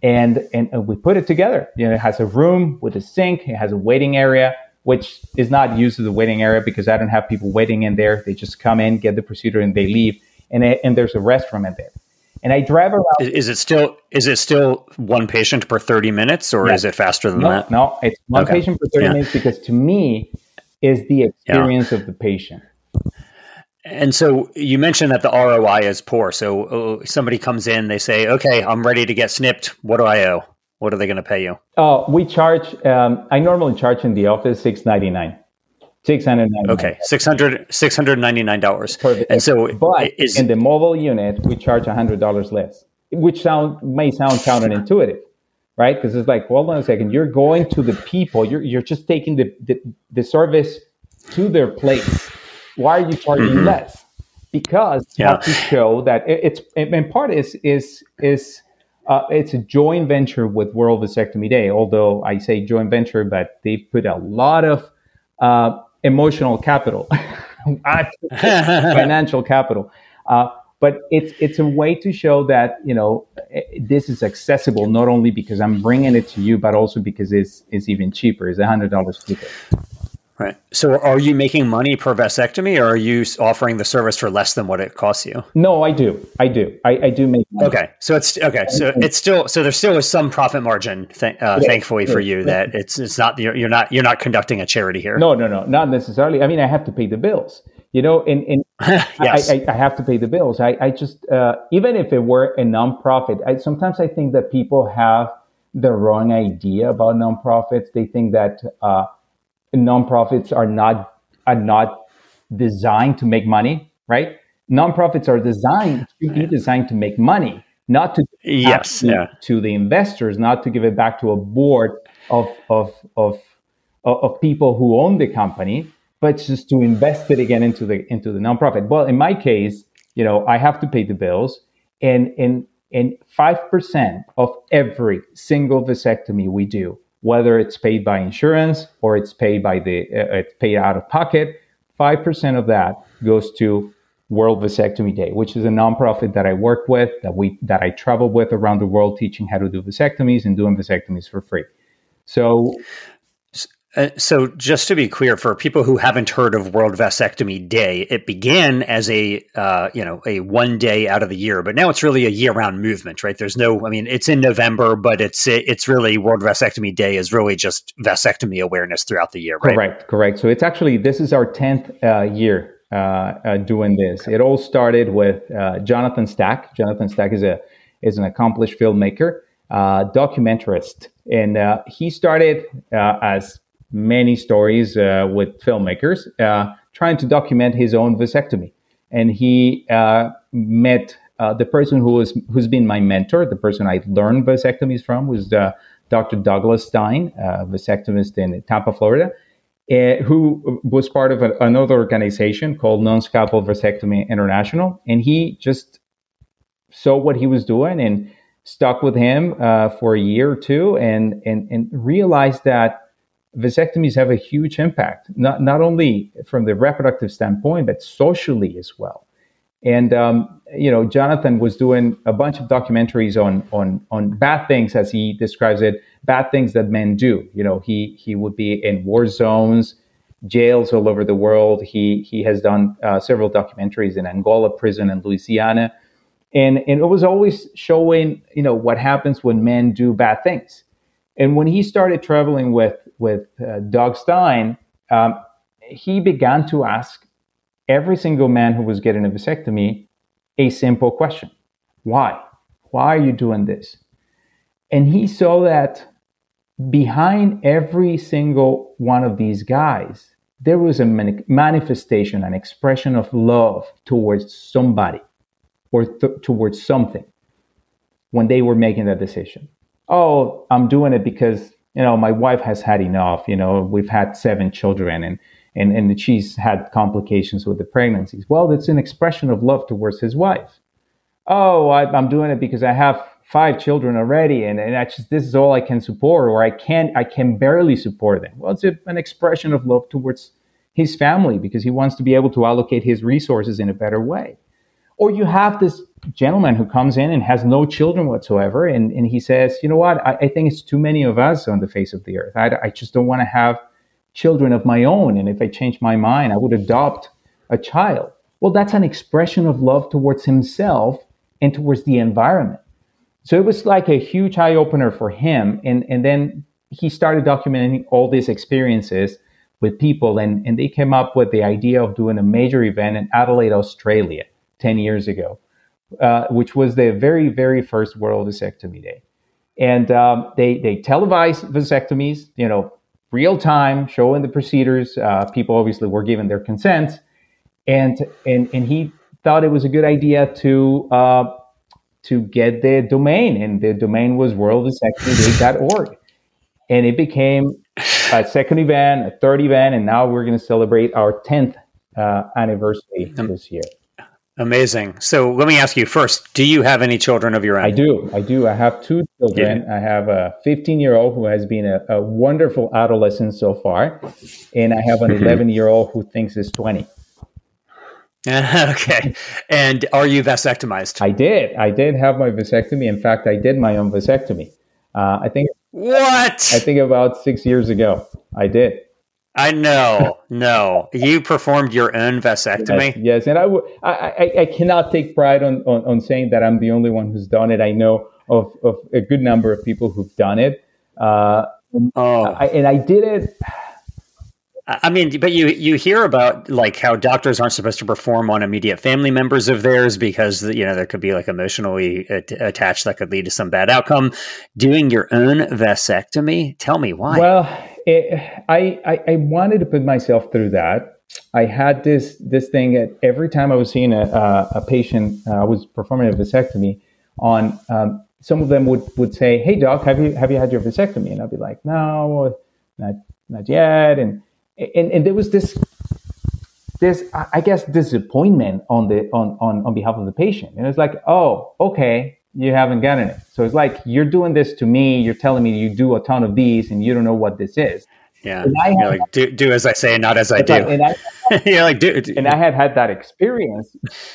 and we put it together. It has a room with a sink. It has a waiting area, which is not used as a waiting area because I don't have people waiting in there. They just come in, get the procedure, and they leave. And there's a restroom in there. And I drive around. Is it still one patient per 30 minutes, or is it faster than that? No, it's one patient per 30 minutes, because to me is the experience of the patient. And so you mentioned that the ROI is poor. So somebody comes in, they say, okay, I'm ready to get snipped. What do I owe? What are they going to pay you? Oh, we charge, I normally charge in the office $699. $699. Okay, $699. Perfect. And so in the mobile unit, we charge $100 less, which may sound counterintuitive, right? Because it's like, hold on a second, you're going to the people, you're just taking the service to their place. Why are you charging less? Because you have to show that it's, and part is it's a joint venture with World Vasectomy Day. Although I say joint venture, but they put a lot of emotional capital, financial capital. But it's a way to show that, you know, this is accessible, not only because I'm bringing it to you, but also because it's even cheaper. It's $100 cheaper. Right. So are you making money per vasectomy, or are you offering the service for less than what it costs you? No, I do. I do make money. Okay. So there still is some profit margin, thankfully for you, that it's not, you're not conducting a charity here. No, not necessarily. I mean, I have to pay the bills, you know, and yes. I have to pay the bills. I just, even if it were a nonprofit, sometimes I think that people have the wrong idea about nonprofits. They think that, nonprofits are not designed to make money, right? Nonprofits are designed to make money, not to to the investors, not to give it back to a board of people who own the company, but just to invest it again into the nonprofit. Well, in my case, you know, I have to pay the bills, and 5% of every single vasectomy we do, whether it's paid by insurance or it's paid by it's paid out of pocket, 5% of that goes to World Vasectomy Day, which is a nonprofit that I work with, that I travel with around the world, teaching how to do vasectomies and doing vasectomies for free. So just to be clear, for people who haven't heard of World Vasectomy Day, it began as a 1 day out of the year, but now it's really a year-round movement, right? It's in November, but it's really World Vasectomy Day is really just vasectomy awareness throughout the year, right? Correct. So it's actually, this is our 10th year doing this. Okay. It all started with Jonathan Stack. Jonathan Stack is an accomplished filmmaker, documentarist, and he started as many stories with filmmakers trying to document his own vasectomy. And he met the person who's been my mentor, the person I learned vasectomies from, was Dr. Douglas Stein, a vasectomist in Tampa, Florida, who was part of another organization called Non-Scalpel Vasectomy International. And he just saw what he was doing and stuck with him for a year or two and realized that vasectomies have a huge impact, not only from the reproductive standpoint, but socially as well. And, you know, Jonathan was doing a bunch of documentaries on bad things, as he describes it, bad things that men do. You know, he would be in war zones, jails all over the world. He has done several documentaries in Angola prison and Louisiana. And it was always showing, you know, what happens when men do bad things. And when he started traveling with Doug Stein, he began to ask every single man who was getting a vasectomy a simple question. Why? Why are you doing this? And he saw that behind every single one of these guys, there was a manifestation, an expression of love towards somebody or towards something when they were making that decision. Oh, I'm doing it because, you know, my wife has had enough, you know, we've had 7 children and she's had complications with the pregnancies. Well, that's an expression of love towards his wife. Oh, I'm doing it because I have 5 children already and I just, this is all I can support, or I can barely support them. Well, it's an expression of love towards his family because he wants to be able to allocate his resources in a better way. Or you have this gentleman who comes in and has no children whatsoever. And he says, you know what? I think it's too many of us on the face of the earth. I just don't want to have children of my own. And if I change my mind, I would adopt a child. Well, that's an expression of love towards himself and towards the environment. So it was like a huge eye opener for him. And then he started documenting all these experiences with people, and they came up with the idea of doing a major event in Adelaide, Australia, 10 years ago, which was the very, very first World Vasectomy Day. And they televised vasectomies, you know, real time, showing the procedures. People obviously were given their consent, and he thought it was a good idea to get the domain, and the domain was worldvasectomyday.org, and it became a second event, a third event, and now we're going to celebrate our 10th anniversary this year. Amazing. So let me ask you first, do you have any children of your own? I do. I have two children. Yeah. I have a 15-year-old who has been a wonderful adolescent so far, and I have an 11-year-old who thinks is 20. Okay. And are you vasectomized? I did have my vasectomy. In fact, I did my own vasectomy. I think about 6 years ago. I did. I know. No, you performed your own vasectomy. Yes. And I cannot take pride on saying that I'm the only one who's done it. I know of a good number of people who've done it. And I did it. I mean, but you hear about like how doctors aren't supposed to perform on immediate family members of theirs because, you know, there could be like emotionally attached that could lead to some bad outcome. Doing your own vasectomy. Tell me why. Well, I wanted to put myself through that. I had this thing that every time I was seeing a patient, I was performing a vasectomy on, some of them would say, "Hey doc, have you had your vasectomy?" And I'd be like, "No, not yet." And there was this I guess disappointment on behalf of the patient. And it's like, oh, okay, you haven't gotten it. So it's like, you're doing this to me. You're telling me you do a ton of these, and you don't know what this is. Yeah, you're like, do as I say, not as I do. And I had that experience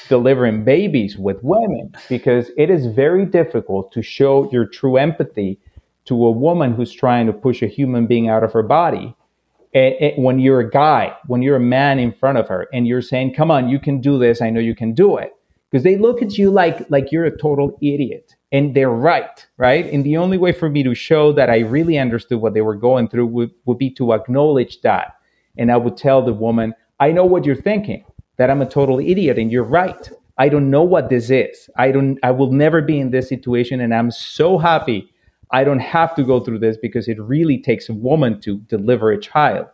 delivering babies with women, because it is very difficult to show your true empathy to a woman who's trying to push a human being out of her body. And when you're a guy, when you're a man in front of her and you're saying, "Come on, you can do this. I know you can do it." Because they look at you like you're a total idiot, and they're right? And the only way for me to show that I really understood what they were going through would be to acknowledge that. And I would tell the woman, "I know what you're thinking, that I'm a total idiot and you're right. I don't know what this is. I will never be in this situation, and I'm so happy I don't have to go through this, because it really takes a woman to deliver a child.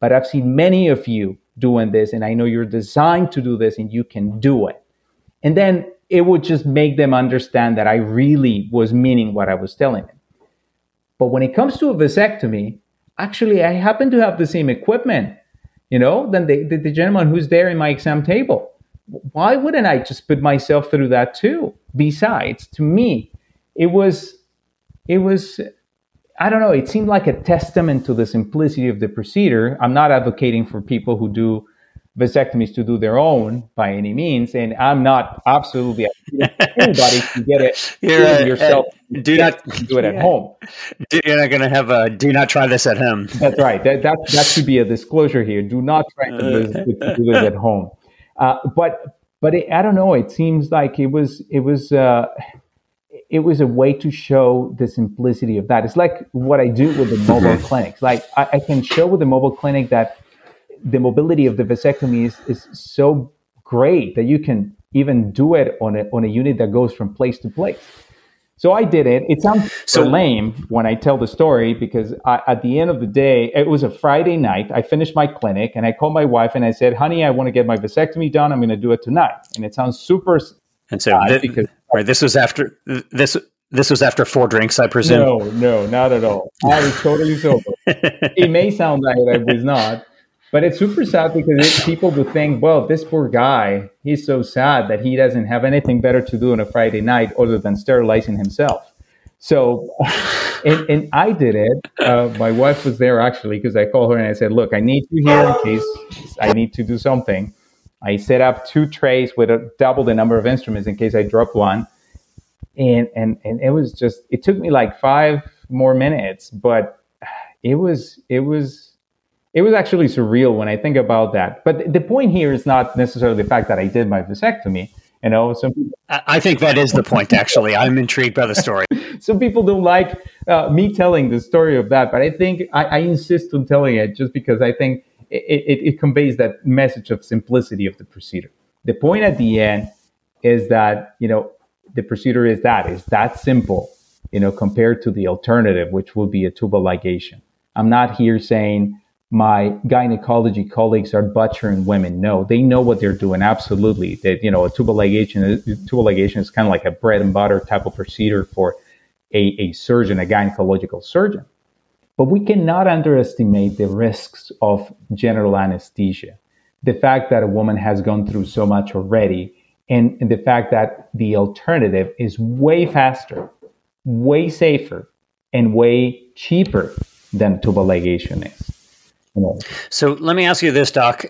But I've seen many of you doing this, and I know you're designed to do this, and you can do it." And then it would just make them understand that I really was meaning what I was telling them. But when it comes to a vasectomy, actually, I happen to have the same equipment, you know, than the gentleman who's there in my exam table. Why wouldn't I just put myself through that too? Besides, to me, it was, I don't know, it seemed like a testament to the simplicity of the procedure. I'm not advocating for people who do vasectomies to do their own by any means, and I'm not absolutely anybody can get it yourself. Do it at home. You're not going to have a "do not try this at home." That's right. That should be a disclosure here. Do not try to do this at home. But I don't know. It seems like it was a way to show the simplicity of that. It's like what I do with the mobile clinics. Like I can show with the mobile clinic that the mobility of the vasectomy is so great that you can even do it on a unit that goes from place to place. So I did it. It sounds so lame when I tell the story, because at the end of the day, it was a Friday night. I finished my clinic and I called my wife and I said, "Honey, I want to get my vasectomy done. I'm going to do it tonight." And it sounds super. And so this was after four drinks, I presume. No, not at all. I was totally sober. It may sound like I was not, but it's super sad, because people would think, "Well, this poor guy, he's so sad that he doesn't have anything better to do on a Friday night other than sterilizing himself." So, and I did it. My wife was there actually, because I called her and I said, "Look, I need you here in case I need to do something." I set up two trays with double the number of instruments in case I dropped one. And it was just, it took me like 5 more minutes, but it was actually surreal when I think about that. But the point here is not necessarily the fact that I did my vasectomy. You know, I think that is the point, actually. I'm intrigued by the story. Some people don't like me telling the story of that, but I think I insist on telling it, just because I think it conveys that message of simplicity of the procedure. The point at the end is that, you know, the procedure is that simple, you know, compared to the alternative, which will be a tubal ligation. I'm not here saying my gynecology colleagues are butchering women. No, they know what they're doing. Absolutely. That, you know, a tubal ligation is kind of like a bread and butter type of procedure for a surgeon, a gynecological surgeon. But we cannot underestimate the risks of general anesthesia. The fact that a woman has gone through so much already, and the fact that the alternative is way faster, way safer, and way cheaper than tubal ligation is. So let me ask you this, Doc.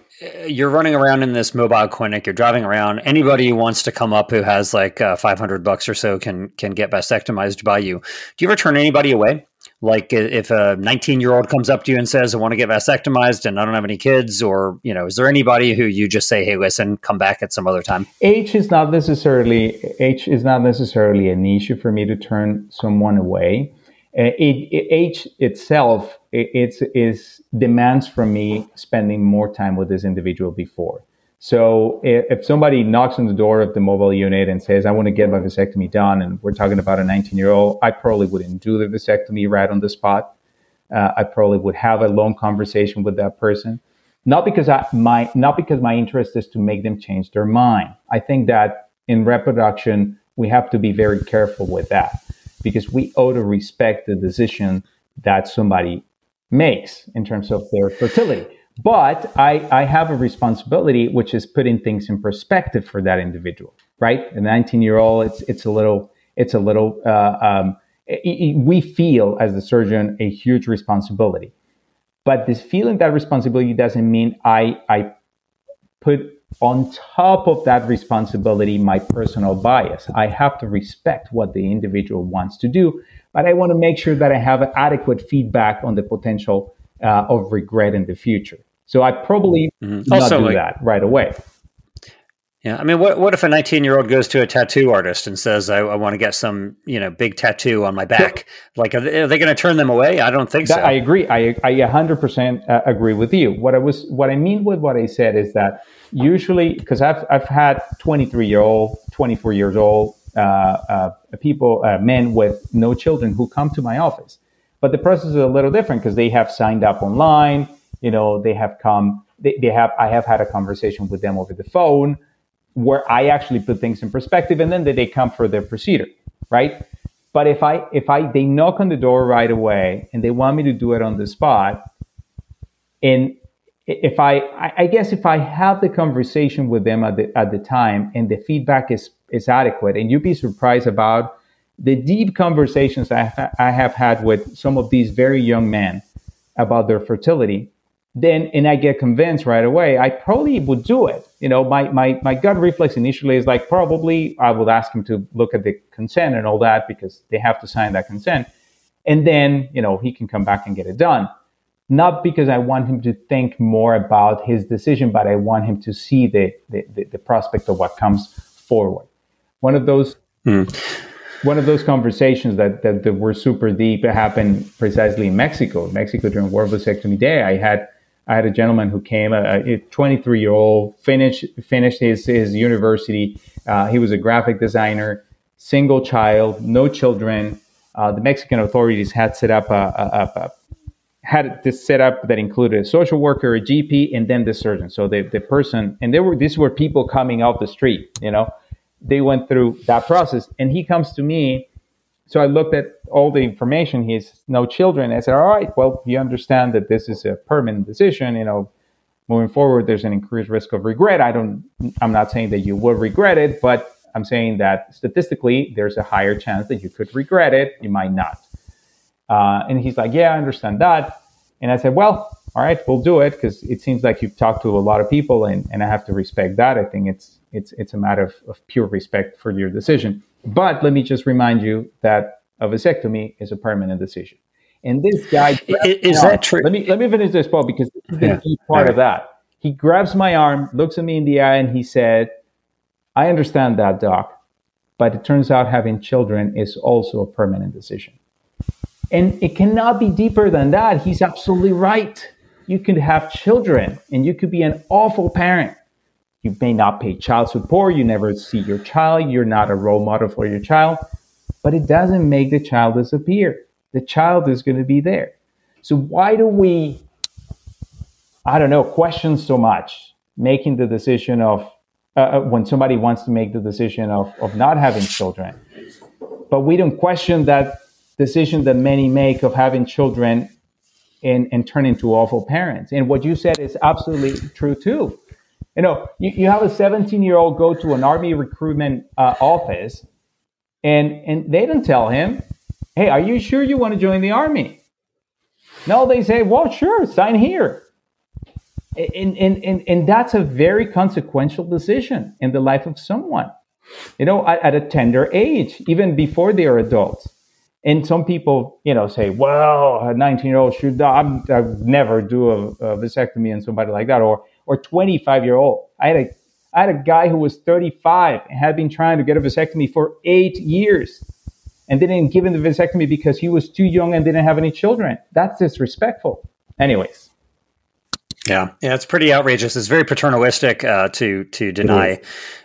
You're running around in this mobile clinic. You're driving around. Anybody who wants to come up who has like $500 or so can get vasectomized by you. Do you ever turn anybody away? Like if a 19-year-old comes up to you and says, I want to get vasectomized and I don't have any kids, or, you know, is there anybody who you just say, hey, listen, come back at some other time? Age is not necessarily an issue for me to turn someone away. Age itself it demands from me spending more time with this individual before. So if somebody knocks on the door of the mobile unit and says, I want to get my vasectomy done, and we're talking about a 19-year-old, I probably wouldn't do the vasectomy right on the spot. I probably would have a long conversation with that person. Not because my interest is to make them change their mind. I think that in reproduction, we have to be very careful with that, because we owe to respect the decision that somebody makes in terms of their fertility. But I have a responsibility, which is putting things in perspective for that individual, right? A 19-year-old, we feel as the surgeon a huge responsibility. But this feeling, that responsibility, doesn't mean I put on top of that responsibility my personal bias. I have to respect what the individual wants to do, but I want to make sure that I have adequate feedback on the potential of regret in the future. So I probably do that right away. Yeah. I mean, what if a 19-year-old goes to a tattoo artist and says, I want to get some, you know, big tattoo on my back? So, like, are they going to turn them away? I don't think so. I agree. I 100% agree with you. What I mean with what I said is that usually, because I've had 23-year-old, 24-year-old men with no children who come to my office. But the process is a little different because they have signed up online. You know, they have come. I have had a conversation with them over the phone, where I actually put things in perspective, and then they come for their procedure, right? But if they knock on the door right away and they want me to do it on the spot, and if I have the conversation with them at the time, and the feedback is adequate, and you'd be surprised about the deep conversations I have had with some of these very young men about their fertility, then, and I get convinced right away, I probably would do it. You know, my gut reflex initially is like, probably I would ask him to look at the consent and all that, because they have to sign that consent. And then, you know, he can come back and get it done. Not because I want him to think more about his decision, but I want him to see the prospect of what comes forward. One of those conversations that were super deep happened precisely in Mexico during World Vasectomy Day. I had a gentleman who came, a 23-year-old, finished his university. He was a graphic designer, single child, no children. The Mexican authorities had had this setup that included a social worker, a GP, and then the surgeon. So the person, and these were people coming off the street, you know. They went through that process, and he comes to me. So I looked at all the information. He's no children. I said, all right, well, you understand that this is a permanent decision. You know, moving forward, there's an increased risk of regret. I'm not saying that you will regret it, but I'm saying that statistically, there's a higher chance that you could regret it. You might not. And he's like, yeah, I understand that. And I said, well, all right, we'll do it, because it seems like you've talked to a lot of people, and I have to respect that. I think it's a matter of pure respect for your decision. But let me just remind you that a vasectomy is a permanent decision. And this guy... Is that true? Let me finish this, Paul, because this is the key part of that. He grabs my arm, looks at me in the eye, and he said, I understand that, Doc, but it turns out having children is also a permanent decision. And it cannot be deeper than that. He's absolutely right. you can have children and you could be an awful parent. You may not pay child support. You never see your child. You're not a role model for your child, but it doesn't make the child disappear. The child is going to be there. So why do we, I don't know, question so much making the decision of when somebody wants to make the decision of not having children, but we don't question that decision that many make of having children and turn into awful parents. And what you said is absolutely true too. You know, you have a 17-year-old go to an Army recruitment office and they don't tell him, hey, are you sure you want to join the Army? No, they say, well, sure, sign here. And that's a very consequential decision in the life of someone, you know, at a tender age, even before they are adults. And some people, you know, say, well, a 19-year-old should die. I would never do a vasectomy on somebody like that, or 25-year-old. I had a guy who was 35 and had been trying to get a vasectomy for 8 years and didn't give him the vasectomy because he was too young and didn't have any children. That's disrespectful. Anyways. Yeah, it's pretty outrageous. It's very paternalistic to deny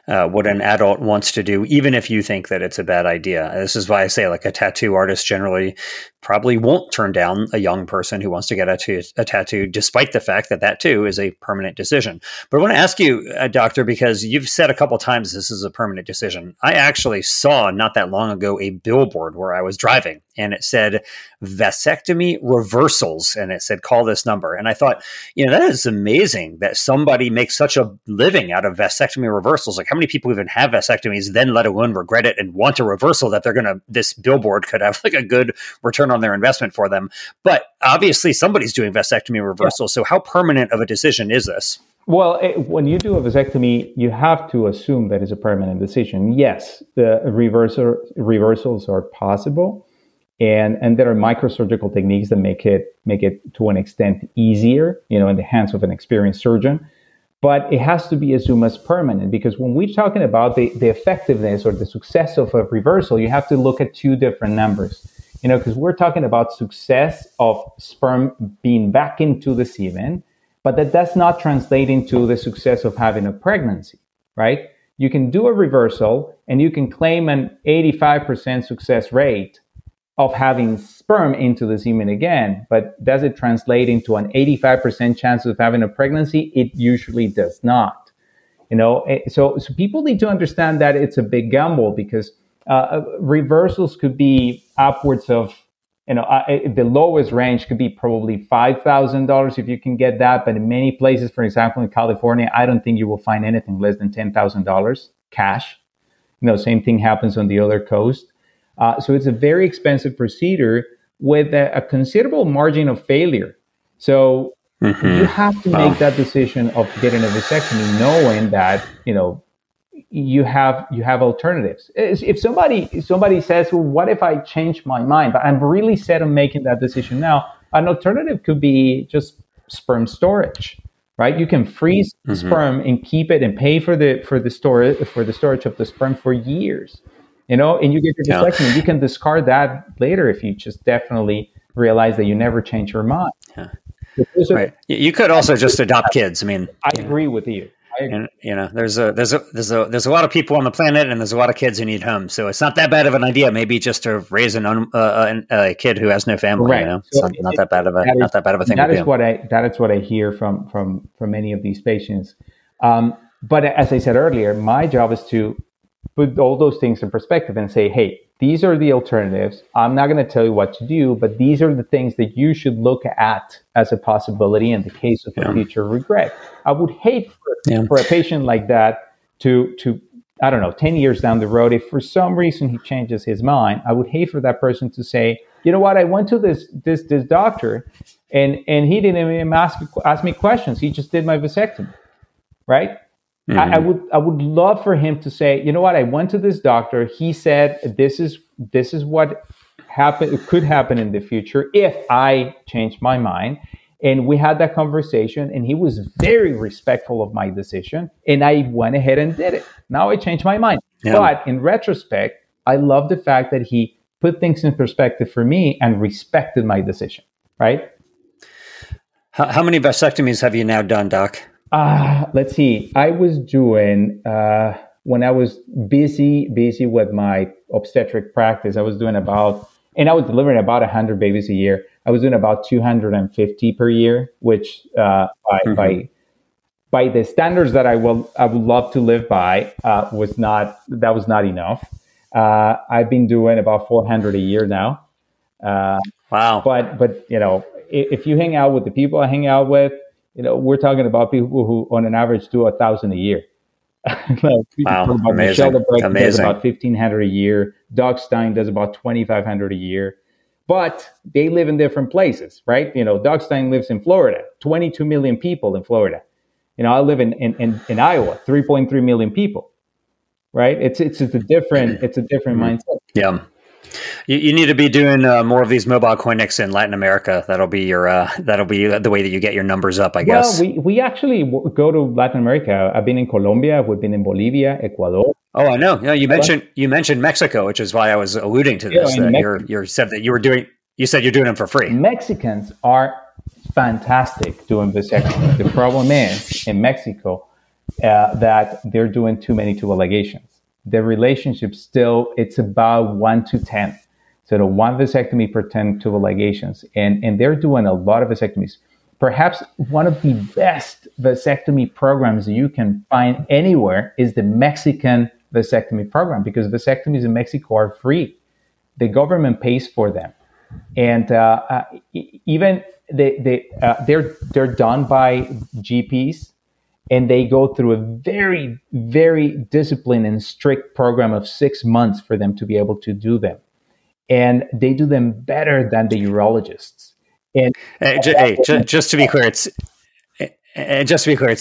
what an adult wants to do, even if you think that it's a bad idea. This is why I say, like, a tattoo artist generally probably won't turn down a young person who wants to get a tattoo, despite the fact that that, too, is a permanent decision. But I want to ask you, Doctor, because you've said a couple times this is a permanent decision. I actually saw not that long ago a billboard where I was driving, and it said vasectomy reversals, and it said, call this number. And I thought, you know, that is amazing that somebody makes such a living out of vasectomy reversals. Like, how many people even have vasectomies, then let alone regret it and want a reversal that they're going to, this billboard could have like a good return on their investment for them. But obviously somebody's doing vasectomy reversals. So how permanent of a decision is this? Well, when you do a vasectomy, you have to assume that it's a permanent decision. Yes, the reversals are possible. And there are microsurgical techniques that make it to an extent easier, you know, in the hands of an experienced surgeon. But it has to be assumed as permanent, because when we're talking about the effectiveness or the success of a reversal, you have to look at two different numbers, you know, because we're talking about success of sperm being back into the semen, but that does not translate into the success of having a pregnancy, right? You can do a reversal and you can claim an 85% success rate of having sperm into the semen again, but does it translate into an 85% chance of having a pregnancy? It usually does not. You know, so people need to understand that it's a big gamble, because reversals could be upwards of, you know, the lowest range could be probably $5,000 if you can get that. But in many places, for example, in California, I don't think you will find anything less than $10,000 cash. You know, same thing happens on the other coast. So it's a very expensive procedure with a considerable margin of failure. So you have to make that decision of getting a vasectomy, knowing that, you know, you have alternatives. If somebody says, well, what if I change my mind, but I'm really set on making that decision now, an alternative could be just sperm storage, right? You can freeze sperm and keep it and pay for the storage of the sperm for years. You know, and you get your vasectomy. Yeah. You can discard that later if you just definitely realize that you never change your mind. Yeah. Right. You could also just adopt kids. I mean, I agree with you. And, you know, there's a lot of people on the planet, and there's a lot of kids who need homes. So it's not that bad of an idea, maybe, just to raise a kid who has no family. Right. You know, so it's not that bad of a thing. That is what I hear from many of these patients. But as I said earlier, my job is to put all those things in perspective and say, hey, these are the alternatives. I'm not going to tell you what to do, but these are the things that you should look at as a possibility in the case of a future regret. I would hate for a patient like that to, I don't know, 10 years down the road, if for some reason he changes his mind, I would hate for that person to say, you know what, I went to this doctor and he didn't even ask me questions. He just did my vasectomy, right? Mm-hmm. I would love for him to say, you know what, I went to this doctor. He said this is what could happen in the future if I change my mind. And we had that conversation, and he was very respectful of my decision, and I went ahead and did it. Now I changed my mind. Yeah. But in retrospect, I love the fact that he put things in perspective for me and respected my decision, right? How many vasectomies have you now done, Doc? Let's see. I was doing, when I was busy with my obstetric practice, I was doing about, and I was delivering about 100 babies a year. I was doing about 250 per year, which by the standards that I would love to live by, was not enough. I've been doing about 400 a year now. Wow. But you know, if you hang out with the people I hang out with, you know, we're talking about people who on an average do 1,000 a year. Wow. Amazing. Michelle Lebrecht does about 1,500 a year. Doug Stein does about 2,500 a year. But they live in different places, right? You know, Doug Stein lives in Florida, 22 million people in Florida. You know, I live in Iowa, 3.3 million people, right? It's a different mindset. Yeah. You need to be doing more of these mobile clinics in Latin America. That'll be your the way that you get your numbers up, I guess. Well, we actually go to Latin America. I've been in Colombia. We've been in Bolivia, Ecuador. Oh, I know. Yeah, you mentioned Mexico, which is why I was alluding to this. You said you're doing them for free. Mexicans are fantastic doing vasectomy. The problem is in Mexico that they're doing too many tubal ligations. The relationship still, it's about 1 to 10. So the one vasectomy per 10 tubal ligations. And they're doing a lot of vasectomies. Perhaps one of the best vasectomy programs you can find anywhere is the Mexican vasectomy program, because vasectomies in Mexico are free. The government pays for them. And even they're done by GPs. And they go through a very, very disciplined and strict program of 6 months for them to be able to do them. And they do them better than the urologists. And just to be clear, it's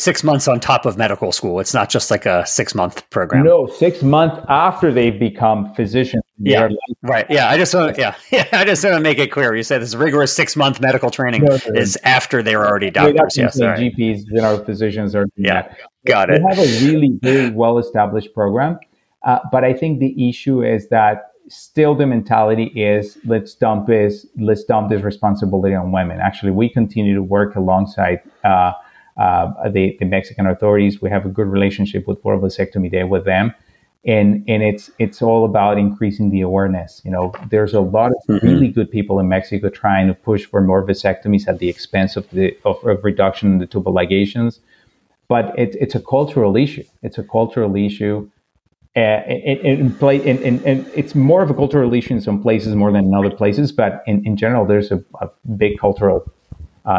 6 months on top of medical school. It's not just like a 6 month program. No, 6 months after they've become physicians. Yeah, right. Yeah, I just want to make it clear. You said this rigorous 6 month medical training is after they're already doctors. Yes, right. GPs, general physicians are. Yeah, got it. They have a really, really well established program, but I think the issue is that still the mentality is let's dump this responsibility on women. Actually, we continue to work alongside the Mexican authorities. We have a good relationship with World Vasectomy Day with them. And it's all about increasing the awareness. You know, there's a lot of really good people in Mexico trying to push for more vasectomies at the expense of reduction in the tubal ligations, but it's a cultural issue. It's a cultural issue, and it's more of a cultural issue in some places more than in other places. But in general, there's a big cultural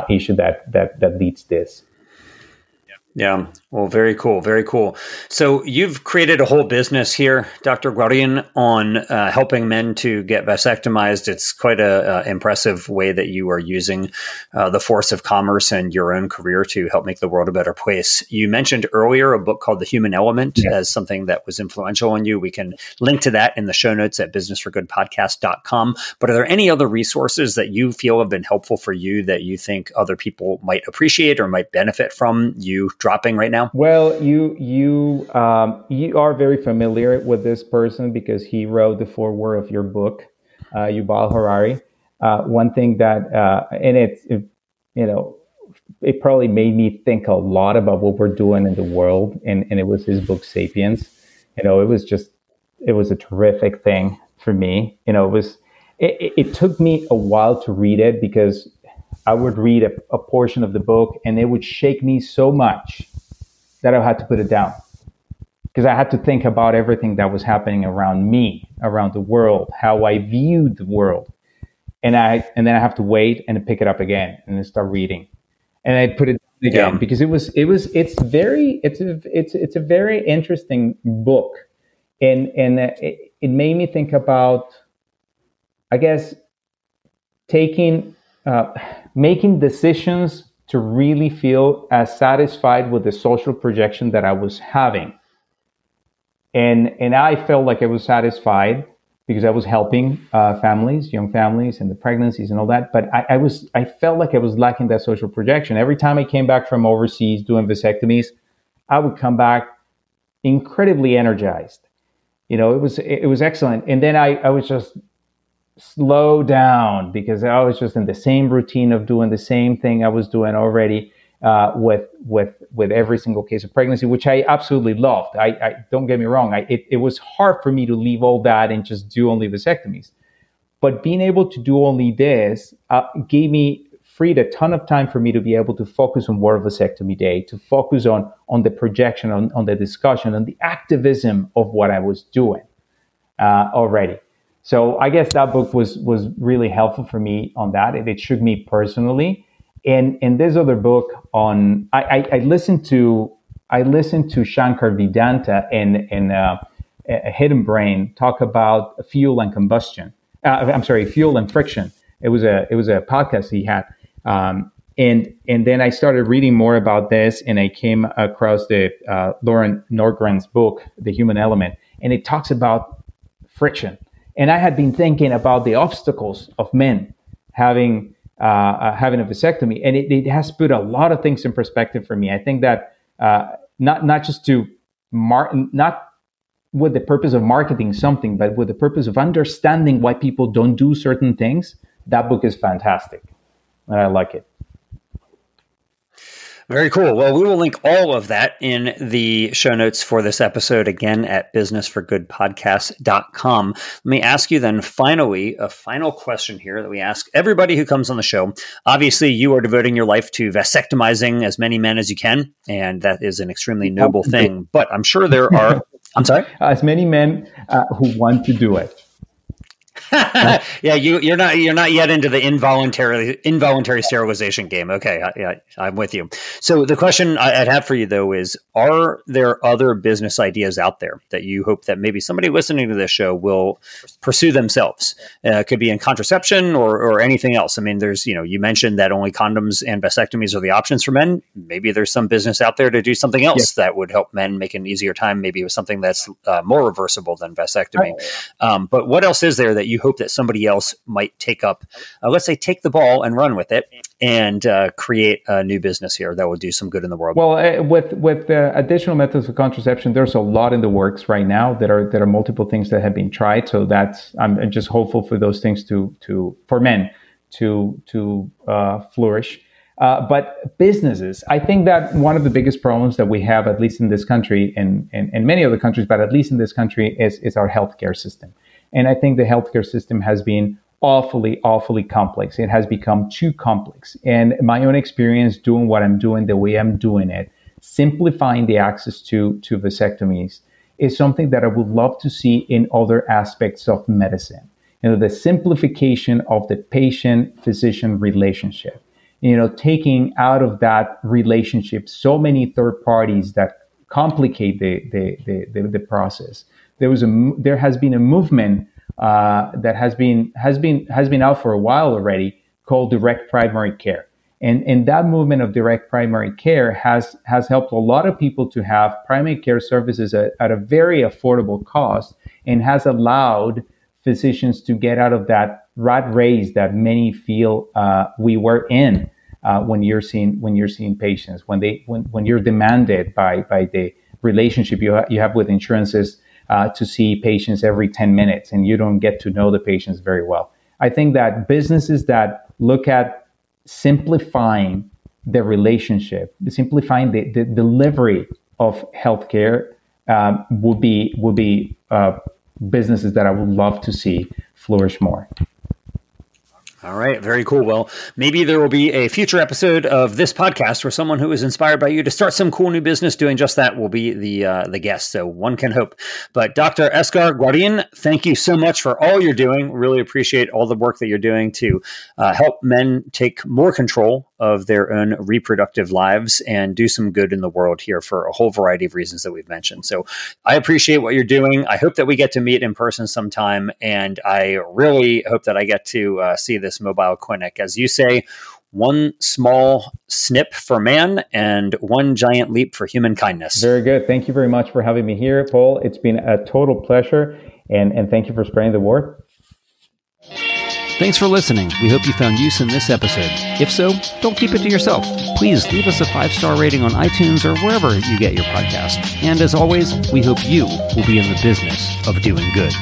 issue that leads this. Yeah. Well, very cool. Very cool. So you've created a whole business here, Dr. Guarín, on helping men to get vasectomized. It's quite an impressive way that you are using the force of commerce and your own career to help make the world a better place. You mentioned earlier a book called The Human Element as something that was influential on you. We can link to that in the show notes at businessforgoodpodcast.com. But are there any other resources that you feel have been helpful for you that you think other people might appreciate or might benefit from you dropping right now? Well, you are very familiar with this person because he wrote the foreword of your book, Yuval Harari. One thing that it probably made me think a lot about what we're doing in the world, and it was his book Sapiens. You know, it was a terrific thing for me. You know, it took me a while to read it because I would read a portion of the book and it would shake me so much that I had to put it down because I had to think about everything that was happening around me, around the world, how I viewed the world. And then I have to wait and pick it up again and then start reading. And I put it down again because it's a very interesting book. And it made me think about, I guess, making decisions to really feel as satisfied with the social projection that I was having. And I felt like I was satisfied because I was helping families, young families, and the pregnancies and all that. But I felt like I was lacking that social projection. Every time I came back from overseas doing vasectomies, I would come back incredibly energized. You know, it was excellent. And then I was just slow down, because I was just in the same routine of doing the same thing I was doing already with every single case of pregnancy, which I absolutely loved. I don't get me wrong. It was hard for me to leave all that and just do only vasectomies. But being able to do only this freed a ton of time for me to be able to focus on World Vasectomy Day, to focus on the projection, on the discussion, on the activism of what I was doing already. So I guess that book was really helpful for me on that. It shook me personally. And this other book on I listened to Shankar Vedanta and a Hidden Brain talk about fuel and combustion. Fuel and Friction. It was a podcast he had, and then I started reading more about this, and I came across the Laurent Nordgren's book, The Human Element, and it talks about friction. And I had been thinking about the obstacles of men having a vasectomy, and it has put a lot of things in perspective for me. I think that not just to not with the purpose of marketing something, but with the purpose of understanding why people don't do certain things, that book is fantastic, and I like it. Very cool. Well, we will link all of that in the show notes for this episode, again, at businessforgoodpodcast.com. Let me ask you then, finally, a final question here that we ask everybody who comes on the show. Obviously, you are devoting your life to vasectomizing as many men as you can, and that is an extremely noble thing, but I'm sure there are... I'm sorry? As many men who want to do it. Yeah, you're not yet into the involuntary sterilization game. Okay, I'm with you. So the question I'd have for you, though, is are there other business ideas out there that you hope that maybe somebody listening to this show will pursue themselves? It could be in contraception or anything else. I mean, there's, you mentioned that only condoms and vasectomies are the options for men. Maybe there's some business out there to do something else that would help men make an easier time, maybe with something that's more reversible than vasectomy. But what else is there that you hope that somebody else might take up, let's say take the ball and run with it and create a new business here that will do some good in the world? Well, with additional methods of contraception, there's a lot in the works right now. There are multiple things that have been tried. So that's, I'm just hopeful for those things for men to flourish. But businesses, I think that one of the biggest problems that we have, at least in this country and many other countries, but at least in this country is our healthcare system. And I think the healthcare system has been awfully, awfully complex. It has become too complex. And my own experience doing what I'm doing, the way I'm doing it, simplifying the access to vasectomies is something that I would love to see in other aspects of medicine. The simplification of the patient-physician relationship. Taking out of that relationship so many third parties that complicate the process. There has been a movement that has been out for a while already called direct primary care, and that movement of direct primary care has helped a lot of people to have primary care services at a very affordable cost, and has allowed physicians to get out of that rat race that many feel we were in when you're seeing patients, when you're demanded by the relationship you have with insurances. To see patients every 10 minutes, and you don't get to know the patients very well. I think that businesses that look at simplifying the relationship, simplifying the delivery of healthcare will be businesses that I would love to see flourish more. All right. Very cool. Well, maybe there will be a future episode of this podcast where someone who is inspired by you to start some cool new business doing just that will be the guest. So one can hope. But Dr. Esgar Guarín, thank you so much for all you're doing. Really appreciate all the work that you're doing to help men take more control of their own reproductive lives and do some good in the world here for a whole variety of reasons that we've mentioned. So I appreciate what you're doing. I hope that we get to meet in person sometime. And I really hope that I get to see this mobile clinic. As you say, one small snip for man and one giant leap for human kindness. Very good. Thank you very much for having me here, Paul. It's been a total pleasure. And thank you for spreading the word. Thanks for listening. We hope you found use in this episode. If so, don't keep it to yourself. Please leave us a 5-star rating on iTunes or wherever you get your podcast. And as always, we hope you will be in the business of doing good.